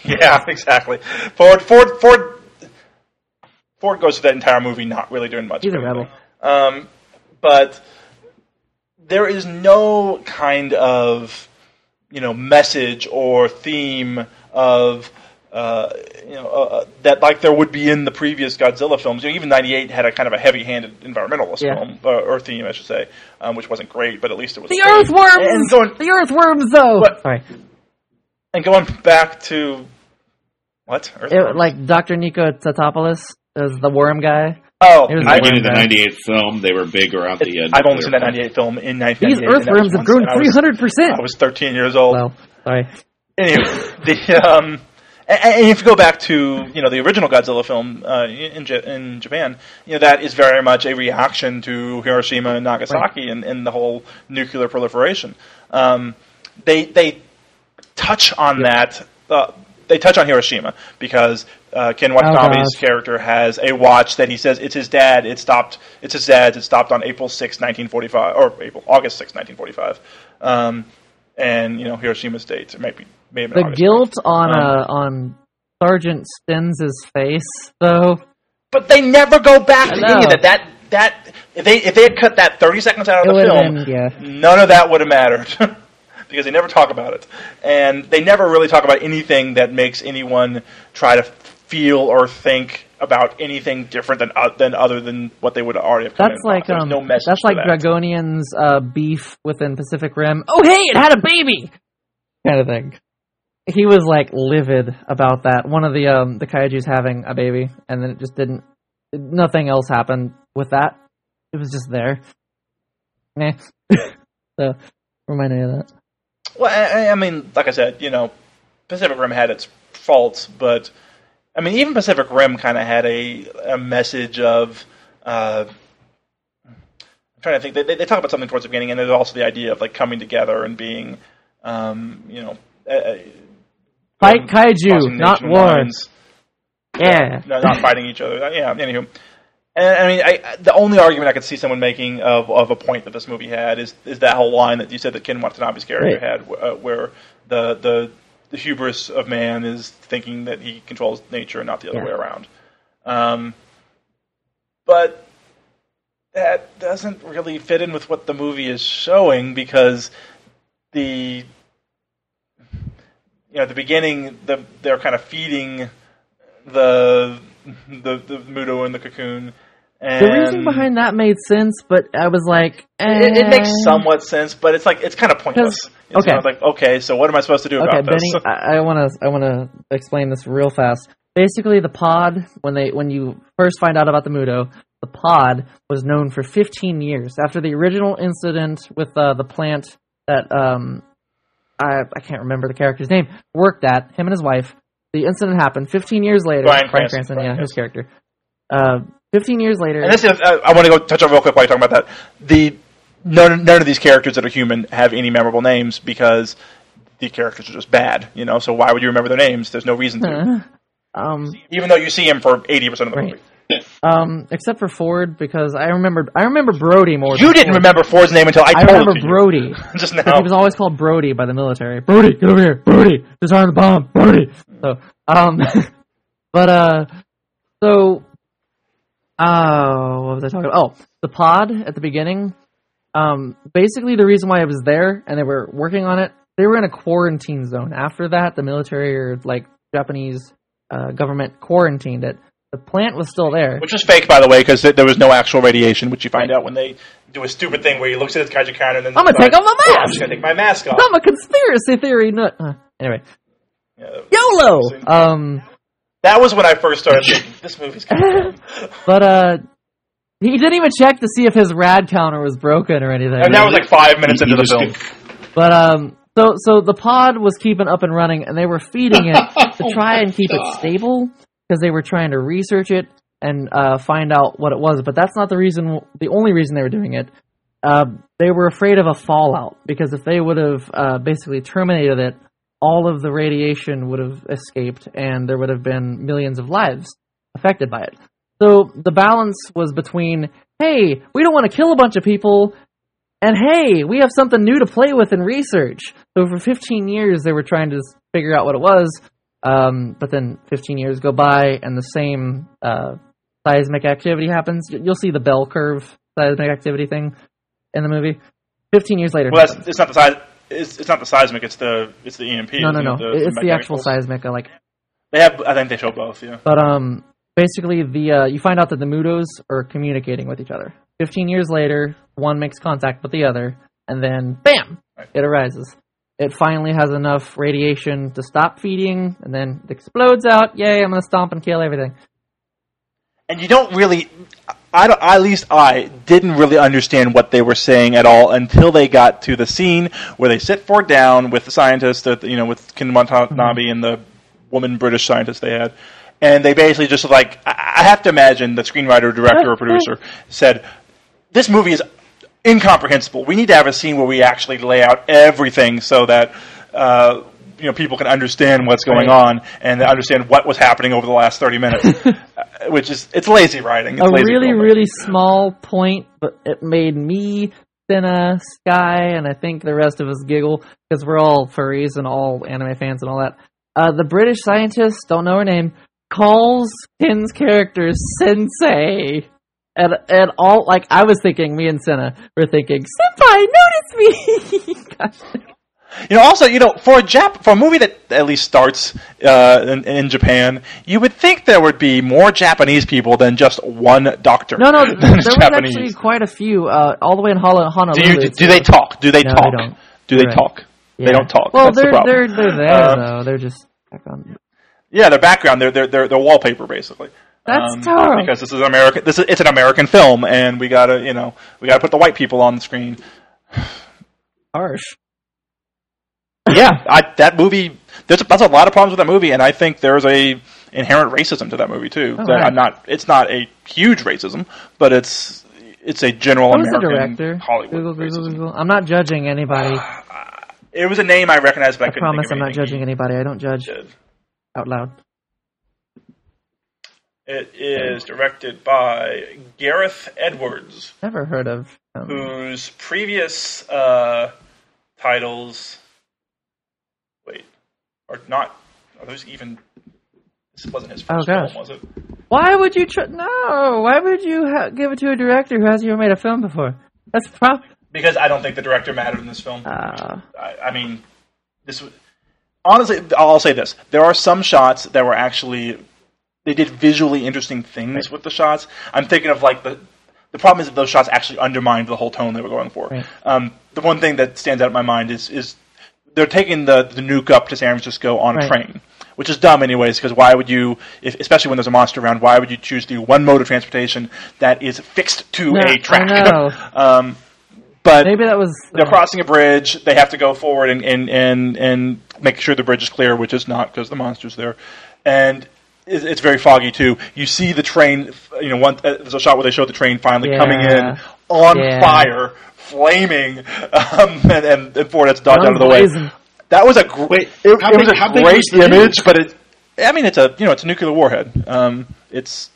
Yeah, exactly. Ford, Ford, Ford, Ford goes through that entire movie not really doing much. He's a rebel. Um, but there is no kind of, you know, message or theme of, uh, you know, uh, that like there would be in the previous Godzilla films. You know, even ninety-eight had a kind of a heavy-handed environmentalist yeah. film, uh, or theme, I should say, um, which wasn't great, but at least it was... The great. Earthworms! And going, the Earthworms, though! But, Sorry. And going back to... What? It, like, Doctor Nico Tatopoulos is the worm guy. Oh, I get into the ninety-eight film. They were big around the end. Uh, I've only seen that ninety-eight film in nineteen ninety-eight. These earthworms have grown three hundred percent. I was thirteen years old. Well, sorry. Anyway, the um, and, and if you go back to you know the original Godzilla film uh, in in Japan, you know that is very much a reaction to Hiroshima and Nagasaki right. and, and the whole nuclear proliferation. Um, they they touch on yep. that. Uh, They touch on Hiroshima because uh, Ken Watanabe's oh, character has a watch that he says it's his dad. It stopped. It's his dad's. It stopped on April sixth, nineteen forty-five, or April August sixth, nineteen forty-five. Um, and you know Hiroshima's date. It might be may have been the August guilt sixth. on um, uh, on Sergeant Stenz's face, though. But they never go back I to know. any of that. That that if they if they had cut that thirty seconds out of it the film, been, yeah. none of that would have mattered. Because they never talk about it, and they never really talk about anything that makes anyone try to feel or think about anything different than uh, than other than what they would already have. Come that's in like um, no message that's like that. Dragonian's uh, beef within Pacific Rim. Oh hey, it had a baby, kind of thing. He was like livid about that. One of the um, the kaijus having a baby, and then it just didn't. Nothing else happened with that. It was just there. Nah. So remind me of that. Well, I, I mean, like I said, you know, Pacific Rim had its faults, but I mean, even Pacific Rim kind of had a a message of. Uh, I'm trying to think. They, they talk about something towards the beginning, and there's also the idea of like coming together and being, um, you know, uh, fight kaiju, not wars. Yeah, you know, not fighting each other. Yeah. Anywho. And I mean, I, the only argument I could see someone making of, of a point that this movie had is is that whole line that you said that Ken Watanabe's character right. had, uh, where the, the the hubris of man is thinking that he controls nature and not the other yeah. way around. Um, but that doesn't really fit in with what the movie is showing because the you know at the beginning the, they're kind of feeding the the the Muto and the cocoon. And the reason behind that made sense, but I was like, eh. it, it makes somewhat sense, but it's like it's kind of pointless. It's okay, kind of like okay, so what am I supposed to do okay, about Benny, this? I want to I want to explain this real fast. Basically, the pod when they when you first find out about the Muto, the pod was known for fifteen years after the original incident with uh, the plant that um I I can't remember the character's name worked at him and his wife. The incident happened fifteen years later. Bryan Cranston, Cranston yeah, Bryan his Cranston. character. Uh, fifteen years later. And this is, uh, I want to go touch on real quick while you're talking about that. The none, none of these characters that are human have any memorable names because the characters are just bad. You know, so why would you remember their names? There's no reason to. Uh, um, Even though you see him for eighty percent of the right. movie. Um, except for Ford, because I remembered I remember Brody more. You than didn't Ford. remember Ford's name until I, I told you. I remember Brody. Just now. He was always called Brody by the military. Brody, get over here. Brody, disarm the bomb. Brody. So, um, but, uh, so, uh, what was I talking about? Oh, the pod at the beginning. Um, basically the reason why it was there and they were working on it, they were in a quarantine zone. After that, the military or, like, Japanese uh, government quarantined it. The plant was still there. Which was fake, by the way, because th- there was no actual radiation, which you find right. out when they do a stupid thing where he looks at his kaiju counter and then... I'm going to take off my mask! Oh, I'm just going to take my mask off. I'm a conspiracy theory nut. Uh, anyway. Yeah, YOLO! Um, that was when I first started thinking, this movie's kind of But, uh, he didn't even check to see if his rad counter was broken or anything. And that was like five minutes into the film. But, um... So, so the pod was keeping up and running, and they were feeding it to try oh and keep God. it stable. Because they were trying to research it and uh, find out what it was. But that's not the reason. The only reason they were doing it. Uh, they were afraid of a fallout. Because if they would have uh, basically terminated it, all of the radiation would have escaped. And there would have been millions of lives affected by it. So the balance was between, hey, we don't want to kill a bunch of people. And hey, we have something new to play with and research. So for fifteen years, they were trying to figure out what it was. Um, but then fifteen years go by and the same uh, seismic activity happens. You'll see the bell curve seismic activity thing in the movie. fifteen years later. Well, that's, it's not the size. It's, it's not the seismic. It's the it's the E M P. No, no, no. The, it's the, the actual pulse. seismic. I like. They have. I think they show both. Yeah. But um, basically the uh, you find out that the Mutos are communicating with each other. fifteen years later, one makes contact with the other, and then bam, right. it arises. It finally has enough radiation to stop feeding, and then it explodes out. Yay, I'm going to stomp and kill everything. And you don't really, I don't, at least I didn't really understand what they were saying at all until they got to the scene where they sit Ford down with the scientist, you know, with Ken Watanabe and the woman British scientist they had. And they basically just like, I have to imagine the screenwriter, director, or producer said, this movie is incomprehensible. We need to have a scene where we actually lay out everything so that uh, you know, people can understand what's going on and understand what was happening over the last thirty minutes, which is, it's lazy writing. It's a lazy really, filmmaking. really small point, but it made me, Cinna, Sky, and I think the rest of us giggle because we're all furries and all anime fans and all that. Uh, the British scientist, don't know her name, calls Ken's character Sensei. And and all, like, I was thinking, me and Cinna were thinking, Senpai, notice me! You know, also, you know, for a Jap, for a movie that at least starts uh, in, in Japan, you would think there would be more Japanese people than just one doctor. No, no, there was actually quite a few, uh, all the way in Honolulu. Do, you, do they talk? Do they no, talk? They do they right. talk? Yeah. They don't talk. Well, That's they're, the they're they're there um, though. They're just background. Yeah, their background. They're they're they're, they're wallpaper basically. That's um, terrible. Because this is an American. This is it's an American film, and we gotta you know we gotta put the white people on the screen. Harsh. Yeah, I, that movie. There's a, that's a lot of problems with that movie, and I think there's a inherent racism to that movie too. Oh, that right. I'm not. It's not a huge racism, but it's it's a general what American was the director? Hollywood Google, Google, Google. I'm not judging anybody. Uh, it was a name I recognized, but I, I couldn't promise think of I'm not judging anybody. I don't judge did. out loud. It is directed by Gareth Edwards. Never heard of him. Whose previous uh, titles. Or not? Are those even? This wasn't his first oh, film, was it? Why would you? Tr- no. Why would you ha- give it to a director who hasn't even made a film before? That's probably because I don't think the director mattered in this film. Uh, I, I mean, this was, honestly, I'll say this: there are some shots that were actually they did visually interesting things right. with the shots. I'm thinking of like the the problem is that those shots actually undermined the whole tone they were going for. Right. Um, the one thing that stands out in my mind is is. They're taking the, the nuke up to San Francisco on right. a train, which is dumb anyways, because why would you, if, especially when there's a monster around, why would you choose the one mode of transportation that is fixed to no, a track? I know. um, but Maybe that was, they're uh, crossing a bridge. They have to go forward and, and, and, and make sure the bridge is clear, which is not because the monster's there. And it's, it's very foggy, too. You see the train, you know, one, uh, there's a shot where they show the train finally yeah. coming in on yeah. fire. Flaming, um, and, and, and Ford has dodged I'm out of the blazing. way. That was a great. Wait, it, how it big, was a how great was image, nuke? But it. I mean, it's a you know, it's a nuclear warhead. Um, it's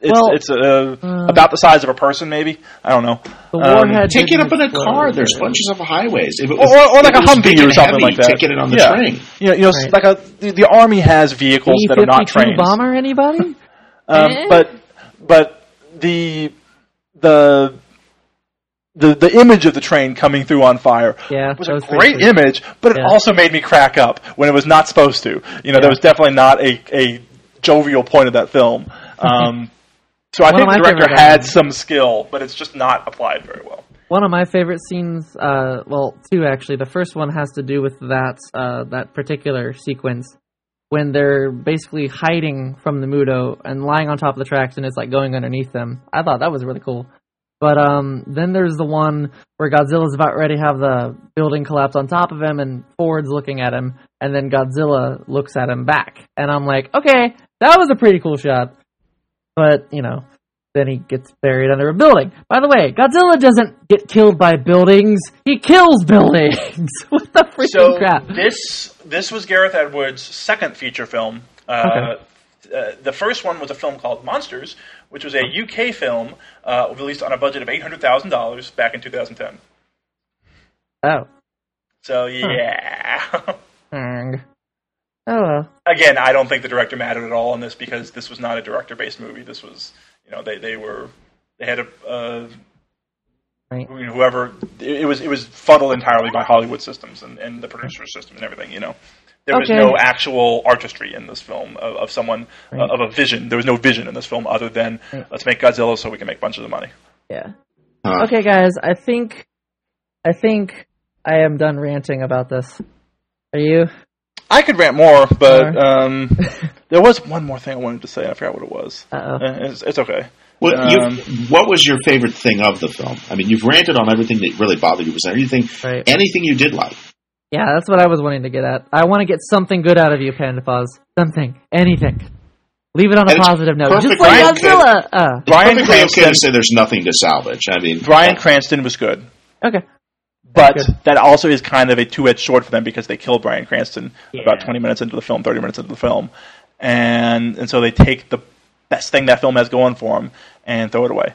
it's well, it's a, uh, about the size of a person, maybe. I don't know. The warhead um, take it up in a car. There's bunches of highways, if it was, or, or, or like a Humvee or something like that. Taking it on the yeah. train. You know, you know right. like a the, the army has vehicles that are not trains. Bomber, anybody? um, eh? But but the the. The the image of the train coming through on fire yeah, was a was great crazy. image, but it yeah. also made me crack up when it was not supposed to. You know, yeah. there was definitely not a, a jovial point of that film. Um, so I One think the director had movies. some skill, but it's just not applied very well. One of my favorite scenes, uh, well, two actually. The first one has to do with that uh, that particular sequence when they're basically hiding from the MUTO and lying on top of the tracks, and it's like going underneath them. I thought that was really cool. But um, then there's the one where Godzilla's about ready to have the building collapse on top of him, and Ford's looking at him, and then Godzilla looks at him back. And I'm like, okay, that was a pretty cool shot. But, you know, then he gets buried under a building. By the way, Godzilla doesn't get killed by buildings. He kills buildings. What the freaking so crap? This, this was Gareth Edwards' second feature film. Uh, okay. Uh, the first one was a film called Monsters, which was a U K film uh, released on a budget of eight hundred thousand dollars back in two thousand ten. Oh. So, yeah. Huh. Oh, well. Again, I don't think the director mattered at all on this because this was not a director-based movie. This was, you know, they, they were, they had a, uh, right. you know, whoever, it, it was it was fuddled entirely by Hollywood systems and, and the producer system and everything, you know. There was okay. no actual artistry in this film of, of someone, right. uh, of a vision. There was no vision in this film other than, right. let's make Godzilla so we can make bunches of money. Yeah. Huh. Okay, guys, I think I think I am done ranting about this. Are you? I could rant more, but... Or... Um, There was one more thing I wanted to say. I forgot what it was. Uh-oh. It's, it's okay. What, um, you, what was your favorite thing of the film? I mean, you've ranted on everything that really bothered you. Was there anything, right. anything you did like? Yeah, that's what I was wanting to get at. I want to get something good out of you, PandaPaws. Something. Anything. Leave it on and a positive note. Just like Godzilla. Uh. Bryan Cranston. Okay to say there's nothing to salvage. I mean, Bryan Cranston was good. Okay. But good. That also is kind of a two-edged sword for them because they kill Bryan Cranston yeah. about twenty minutes into the film, thirty minutes into the film. And and so they take the best thing that film has going for them and throw it away.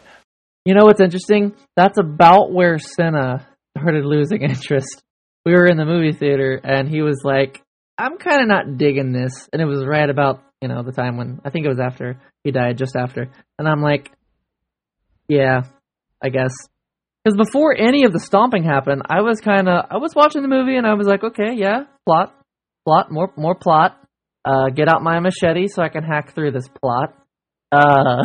You know what's interesting? That's about where Senna started losing interest. We were in the movie theater, and he was like, I'm kind of not digging this. And it was right about, you know, the time when, I think it was after, he died, just after. And I'm like, yeah, I guess. Because before any of the stomping happened, I was kind of, I was watching the movie, and I was like, okay, yeah, plot, plot, more more plot. Uh, get out my machete so I can hack through this plot. Uh,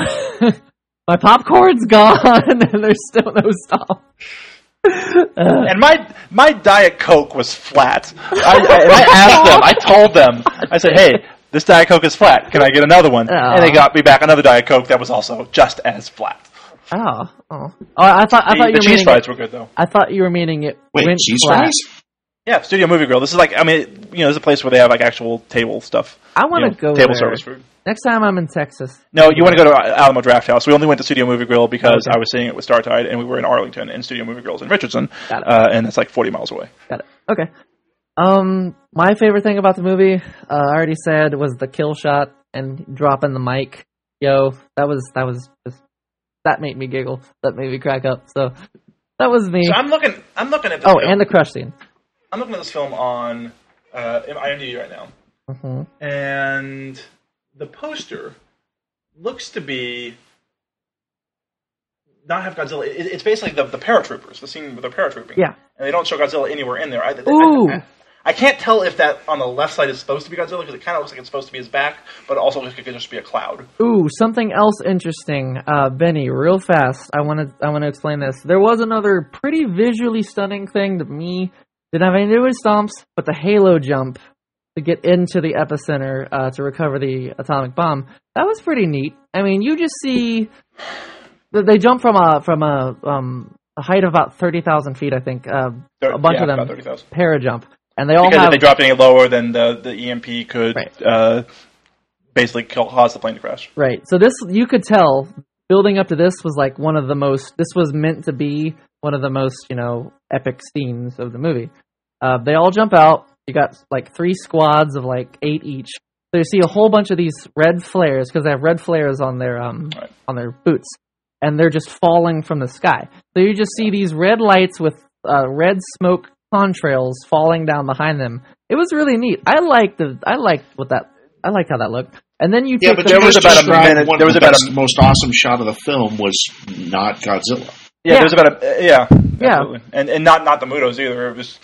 my popcorn's gone, and there's still no stomp. Uh, and my my Diet Coke was flat. I, I, I asked them. I told them. I said, hey, this Diet Coke is flat. Can I get another one? Oh. And they got me back another Diet Coke that was also just as flat. Oh. oh. oh I thought, I thought the, you were the cheese fries it, were good, though. I thought you were meaning it Wait, went cheese flat. Fries? Yeah, Studio Movie Grill. This is like, I mean, you know, there's a place where they have like actual table stuff. I want to you know, go Table there. Service food. Next time I'm in Texas. No, you want to go to Alamo Draft House. We only went to Studio Movie Grill because okay. I was seeing it with Star Tide, and we were in Arlington, and Studio Movie Grill's in Richardson, uh, and it's like forty miles away. Got it. Okay. Um, my favorite thing about the movie, uh, I already said, was the kill shot and dropping the mic. Yo, that was that was just that made me giggle. That made me crack up. So that was me. So I'm looking. I'm looking at. This oh, film. And the crush scene. I'm looking at this film on uh, IMDb right now, mm-hmm. and. The poster looks to be not have Godzilla. It, it's basically the, the paratroopers, the scene with the paratrooping. Yeah. And they don't show Godzilla anywhere in there. I, Ooh. I, I, I can't tell if that on the left side is supposed to be Godzilla because it kind of looks like it's supposed to be his back, but also it could just be a cloud. Ooh, something else interesting. Uh, Benny, real fast, I want to I want to explain this. There was another pretty visually stunning thing to me. Didn't have anything to do with stomps, but the halo jump. To get into the epicenter uh, to recover the atomic bomb. That was pretty neat. I mean, you just see they jump from a from a, um, a height of about thirty thousand feet, I think. Uh, a bunch yeah, of them para-jump, and they all because have, if they dropped any lower, then the the E M P could right. uh, basically cause the plane to crash. Right. So this, you could tell, building up to this was like one of the most. This was meant to be one of the most, you know, epic scenes of the movie. Uh, they all jump out. You got like three squads of like eight each. So you see a whole bunch of these red flares because they have red flares on their um right. on their boots, and they're just falling from the sky. So you just see these red lights with uh, red smoke contrails falling down behind them. It was really neat. I liked the I liked what that I liked how that looked. And then you yeah, but the there, was about a minute, there was about the a minute. There was about a most awesome shot of the film was not Godzilla. Yeah, yeah. there's about a yeah yeah absolutely. and and not not the MUTOs either. It was.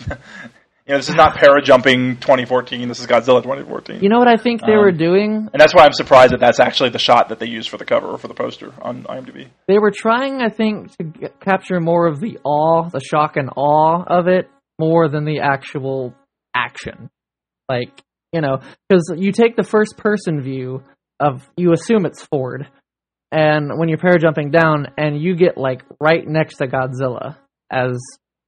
You know, this is not para-jumping twenty fourteen. This is Godzilla twenty fourteen. You know what I think they um, were doing? And that's why I'm surprised that that's actually the shot that they used for the cover or for the poster on IMDb. They were trying, I think, to get, capture more of the awe, the shock and awe of it, more than the actual action. Like, you know, because you take the first-person view of, you assume it's Ford, and when you're para-jumping down, and you get, like, right next to Godzilla as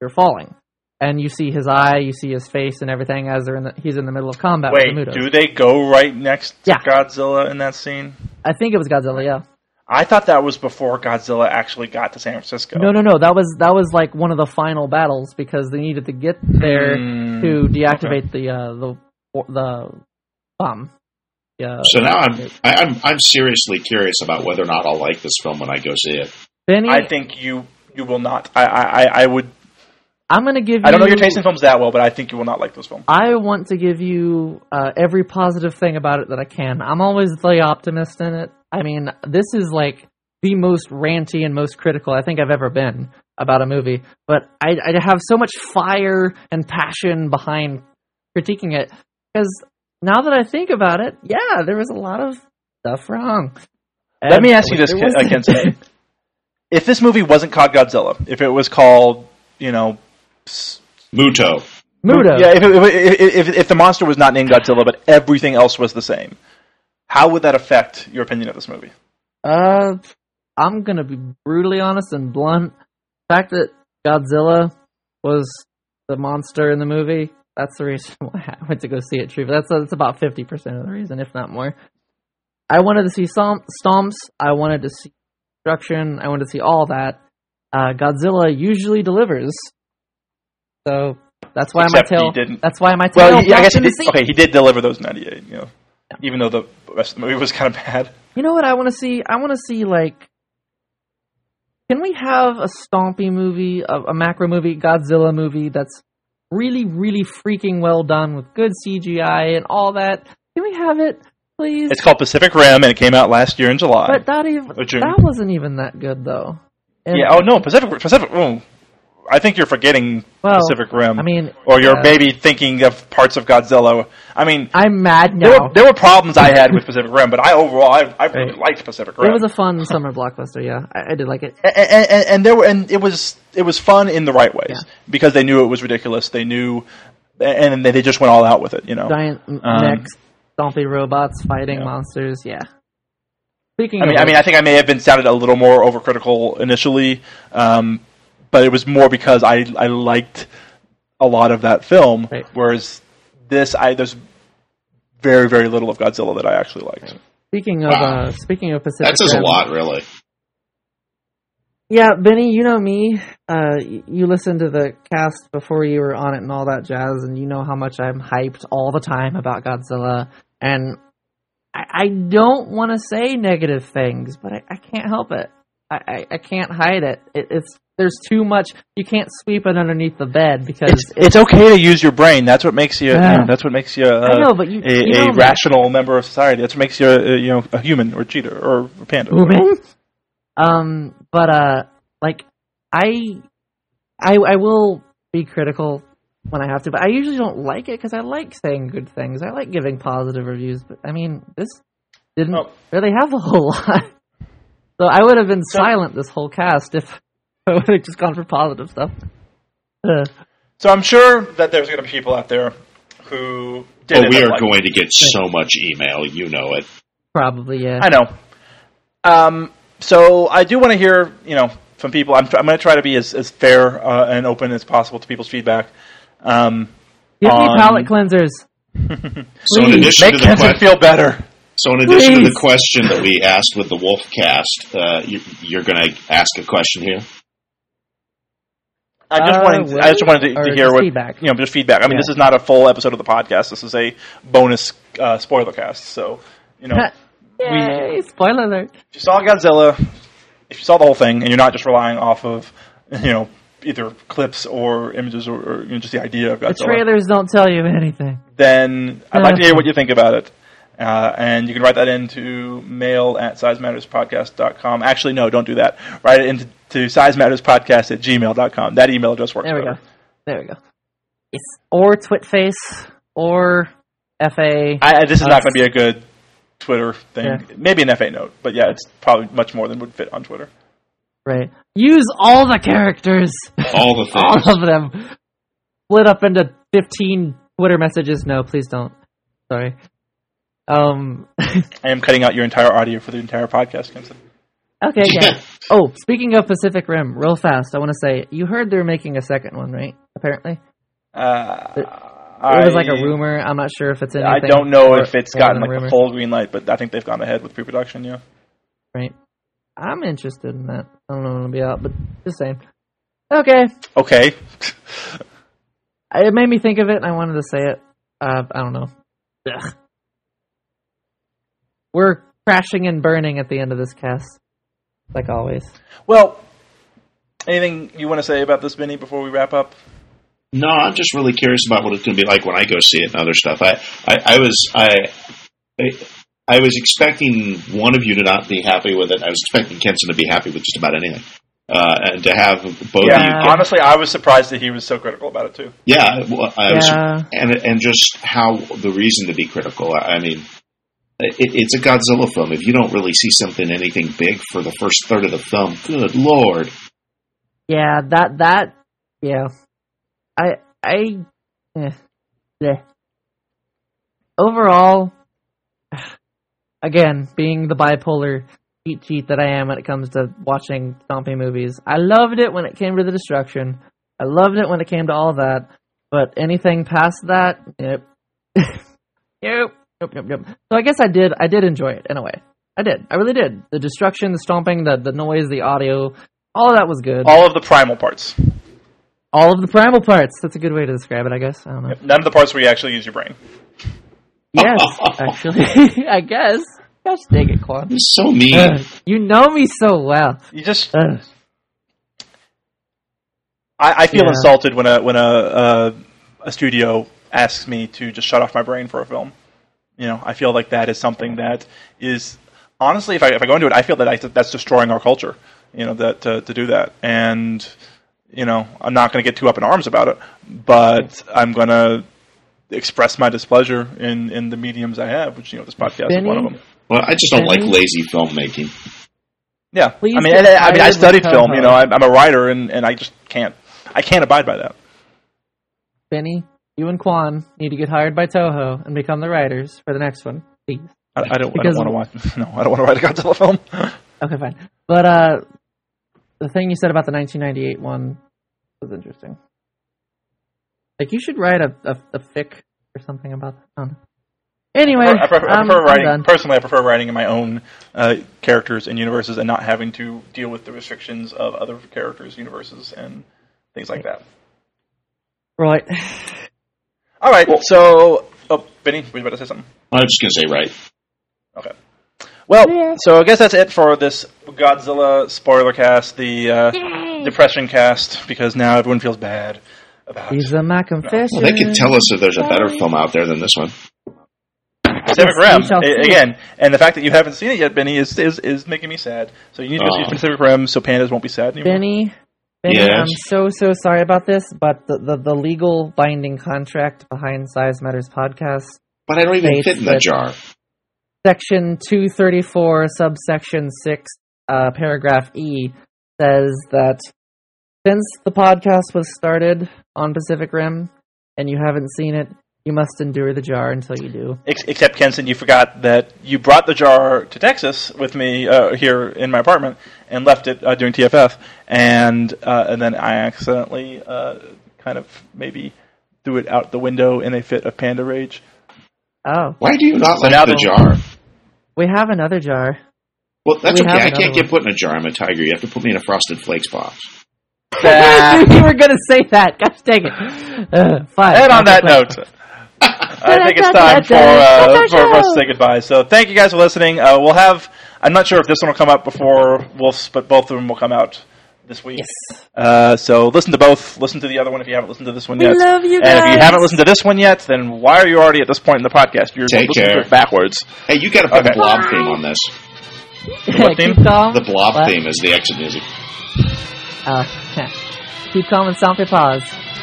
you're falling. And you see his eye, you see his face, and everything as they're in the, he's in the middle of combat. Wait, with the MUTOs. Do they go right next to yeah. Godzilla in that scene? I think it was Godzilla. Yeah. I thought that was before Godzilla actually got to San Francisco. No, no, no. That was that was like one of the final battles because they needed to get there mm, to deactivate okay. the uh, the the bomb. Yeah. So now I'm I'm I'm seriously curious about whether or not I'll like this film when I go see it. Benny, I think you you will not. I I, I would. I'm going to give you... I don't know your taste in films that well, but I think you will not like this film. I want to give you uh, every positive thing about it that I can. I'm always the optimist in it. I mean, this is like the most ranty and most critical I think I've ever been about a movie. But I, I have so much fire and passion behind critiquing it. Because now that I think about it, yeah, there was a lot of stuff wrong. And let me ask you this, I can say. If this movie wasn't called Godzilla, if it was called, you know... MUTO. MUTO. Yeah, if, if, if, if the monster was not named Godzilla, but everything else was the same, How would that affect your opinion of this movie? Uh, I'm going to be brutally honest and blunt. The fact that Godzilla was the monster in the movie, that's the reason why I went to go see it. True, that's, that's about fifty percent of the reason, if not more. I wanted to see stomps. I wanted to see destruction. I wanted to see all that. Uh, Godzilla usually delivers. So that's why Except my tail. Didn't. That's why my tail. Well, he, I guess he did. Okay, he did deliver those ninety-eight. You know, yeah. Even though the rest of the movie was kind of bad. You know what I want to see? I want to see like. Can we have a stompy movie, a, a macro movie, Godzilla movie that's really, really freaking well done with good C G I and all that? Can we have it? Please. It's called Pacific Rim, and it came out last year in July. But that even that wasn't even that good, though. And yeah. Oh no, Pacific Pacific. Oh, I think you're forgetting well, Pacific Rim. I mean, or you're uh, maybe thinking of parts of Godzilla. I mean, I'm mad now. There were, there were problems I had with Pacific Rim, but I overall I, I really right. liked Pacific Rim. It was a fun summer blockbuster. Yeah, I, I did like it. And, and, and there were, and it was it was fun in the right ways yeah. because they knew it was ridiculous. They knew, and they, they just went all out with it. You know, giant um, necks. Stompy robots fighting yeah. monsters, yeah. Speaking, I mean, of I mean, I think I may have been sounded a little more overcritical initially, um, but it was more because I I liked a lot of that film, right. whereas this I there's very very little of Godzilla that I actually liked. Right. Speaking of wow. uh, speaking of Pacific, that says Rim, a lot, really. Yeah, Benny, you know me. Uh, you listened to the cast before you were on it and all that jazz, and you know how much I'm hyped all the time about Godzilla. And I, I don't want to say negative things, but I, I can't help it. I, I, I can't hide it. it. It's there's too much. You can't sweep it underneath the bed because it's, it's, it's okay to use your brain. That's what makes you. Yeah. You know, that's what makes you. Uh, I know, but you, a, you know a rational member of society. That's what makes you. Uh, you know, a human or a cheetah or a panda. Human? Um, but, uh, like, I, I, I will be critical when I have to, but I usually don't like it because I like saying good things. I like giving positive reviews, but, I mean, this didn't oh. really have a whole lot. So I would have been so, silent this whole cast if I would have just gone for positive stuff. So I'm sure that there's going to be people out there who didn't. Oh, we are like going it. to get so much email, you know it. Probably, yeah. I know. Um... So I do want to hear, you know, from people. I'm, I'm going to try to be as, as fair uh, and open as possible to people's feedback. Um, Give on... me palate cleansers. so in addition Make to the que- feel better. So in addition Please. to the question that we asked with the Wolf Cast, uh, you, you're going to ask a question here. I just uh, wanted. To, I just wanted to, to hear what feedback. you know, just feedback. I mean, yeah. This is not a full episode of the podcast. This is a bonus uh, spoiler cast. So you know. Yay, we, spoiler alert. If you saw Godzilla, if you saw the whole thing, and you're not just relying off of, you know, either clips or images or, or you know, just the idea of Godzilla. The trailers don't tell you anything. Then I'd like to hear what you think about it. Uh, and you can write that into mail at size matters podcast dot com. Actually, no, don't do that. Write it into to size matters podcast at gmail dot com. That email address works There we better. go. There we go. Yes. Or Twitface or F A. I, this is uh, not going to be a good... Twitter thing. Yeah. Maybe an F A note, but yeah, it's probably much more than would fit on Twitter. Right. Use all the characters. All the things. All of them. Split up into fifteen Twitter messages. No, please don't. Sorry. Um, I am cutting out your entire audio for the entire podcast, Kenson. Okay, yeah. Oh, speaking of Pacific Rim, real fast, I want to say, you heard they're making a second one, right? Apparently. Uh... But- It was like a rumor. I'm not sure if it's anything. I don't know if it's gotten like a full green light, but I think they've gone ahead with pre-production, yeah. Right. I'm interested in that. I don't know when it'll be out, but just saying. Okay. Okay. It made me think of it, and I wanted to say it. Uh, I don't know. Ugh. We're crashing and burning at the end of this cast, like always. Well, anything you want to say about this, Vinny, before we wrap up? No, I'm just really curious about what it's going to be like when I go see it and other stuff. I, I, I was I, I I was expecting one of you to not be happy with it. I was expecting Kenson to be happy with just about anything, uh, and to have both. Yeah, of you get, honestly, I was surprised that he was so critical about it too. Yeah, well, I was, yeah. and and just how the reason to be critical. I mean, it, it's a Godzilla film. If you don't really see something anything big for the first third of the film, good Lord. Yeah, that that yeah. I I eh, eh. Overall, again, being the bipolar cheat cheat that I am when it comes to watching stompy movies, I loved it when it came to the destruction. I loved it when it came to all that. But anything past that, yep. Nope, nope, nope, nope. So I guess I did, I did enjoy it in a way. I did, I really did. The destruction, the stomping, the, the noise, the audio, all of that was good. All of the primal parts. All of the primal parts. That's a good way to describe it, I guess. I don't know. Yep, none of the parts where you actually use your brain. Yes, actually, I guess. Gosh dang it, Quan. You're so mean. Uh, you know me so well. You just. Uh, I, I feel yeah. insulted when a when a uh, a studio asks me to just shut off my brain for a film. You know, I feel like that is something that is, honestly, if I if I go into it, I feel that I, that's destroying our culture. You know, that to, to do that, and you know, I'm not going to get too up in arms about it, but I'm going to express my displeasure in, in the mediums I have, which, you know, this podcast Benny? is one of them. Well, I just don't Benny? like lazy filmmaking. Yeah, Please I mean, and, I mean, I studied film. Toho. You know, I'm, I'm a writer, and, and I just can't, I can't abide by that. Benny, you and Quan need to get hired by Toho and become the writers for the next one, please. I, I don't, don't want to watch. No, I don't want to write a Godzilla film. Okay, fine. But uh, the thing you said about the nineteen ninety-eight one was interesting. Like, you should write a, a, a fic or something about that. I don't know. Anyway, I prefer, I prefer um, writing. Personally, I prefer writing in my own uh, characters and universes, and not having to deal with the restrictions of other characters, universes, and things like that. Right. All right. Well, so, oh, Benny, were you about to say something? I was just gonna say right. Okay. Well, yeah. So I guess that's it for this Godzilla spoiler cast, the uh, depression cast, because now everyone feels bad about. These are my confessions. Well, they can tell us if there's a better film out there than this one. Pacific Rim, again, and the fact that you haven't seen it yet, Benny, is is, is making me sad. So you need to see Pacific Rim so pandas won't be sad anymore. Benny, Benny yes. I'm so, so sorry about this, but the, the, the legal binding contract behind Size Matters podcast... But I don't even fit in the jar. Section two thirty-four, subsection six, uh, paragraph E, says that since the podcast was started on Pacific Rim, and you haven't seen it, you must endure the jar until you do. Except, Kenson, you forgot that you brought the jar to Texas with me uh, here in my apartment and left it uh, during T F F, and uh, and then I accidentally uh, kind of maybe threw it out the window in a fit of panda rage. Oh. Why do you not let out the jar? We have another jar. Well, that's we okay. I can't one. get put in a jar. I'm a tiger. You have to put me in a Frosted Flakes box. I knew you were going to say that. Gosh dang it. Uh, fine. And on that note... I think it's time for, uh, for, for us to say goodbye. So thank you guys for listening. Uh, we'll have, I'm not sure if this one will come out before Wolf's, but both of them will come out this week. Yes. Uh, so listen to both. Listen to the other one if you haven't listened to this one yet. We love you guys. And if you haven't listened to this one yet, then why are you already at this point in the podcast? You're Take listening care. to it backwards. Hey, you got to put okay. the blob Bye. theme on this. The what theme? The blob what? theme is the exit music. Uh, keep calm and stompy paws.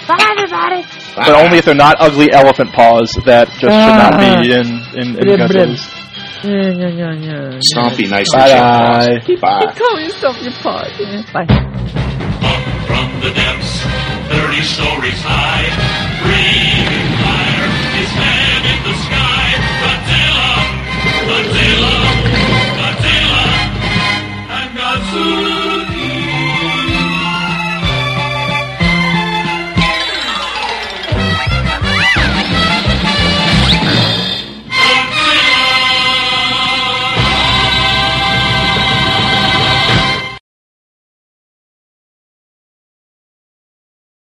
Bye, everybody. But wow. only if they're not ugly elephant paws that just ah. should not be in, in, in Godzilla's. Yeah, yeah, yeah, yeah, yeah. Stompy, nice and shaped paws. Keep, Bye. Keep calling yourself your paws. Yeah. Bye. Up from the depths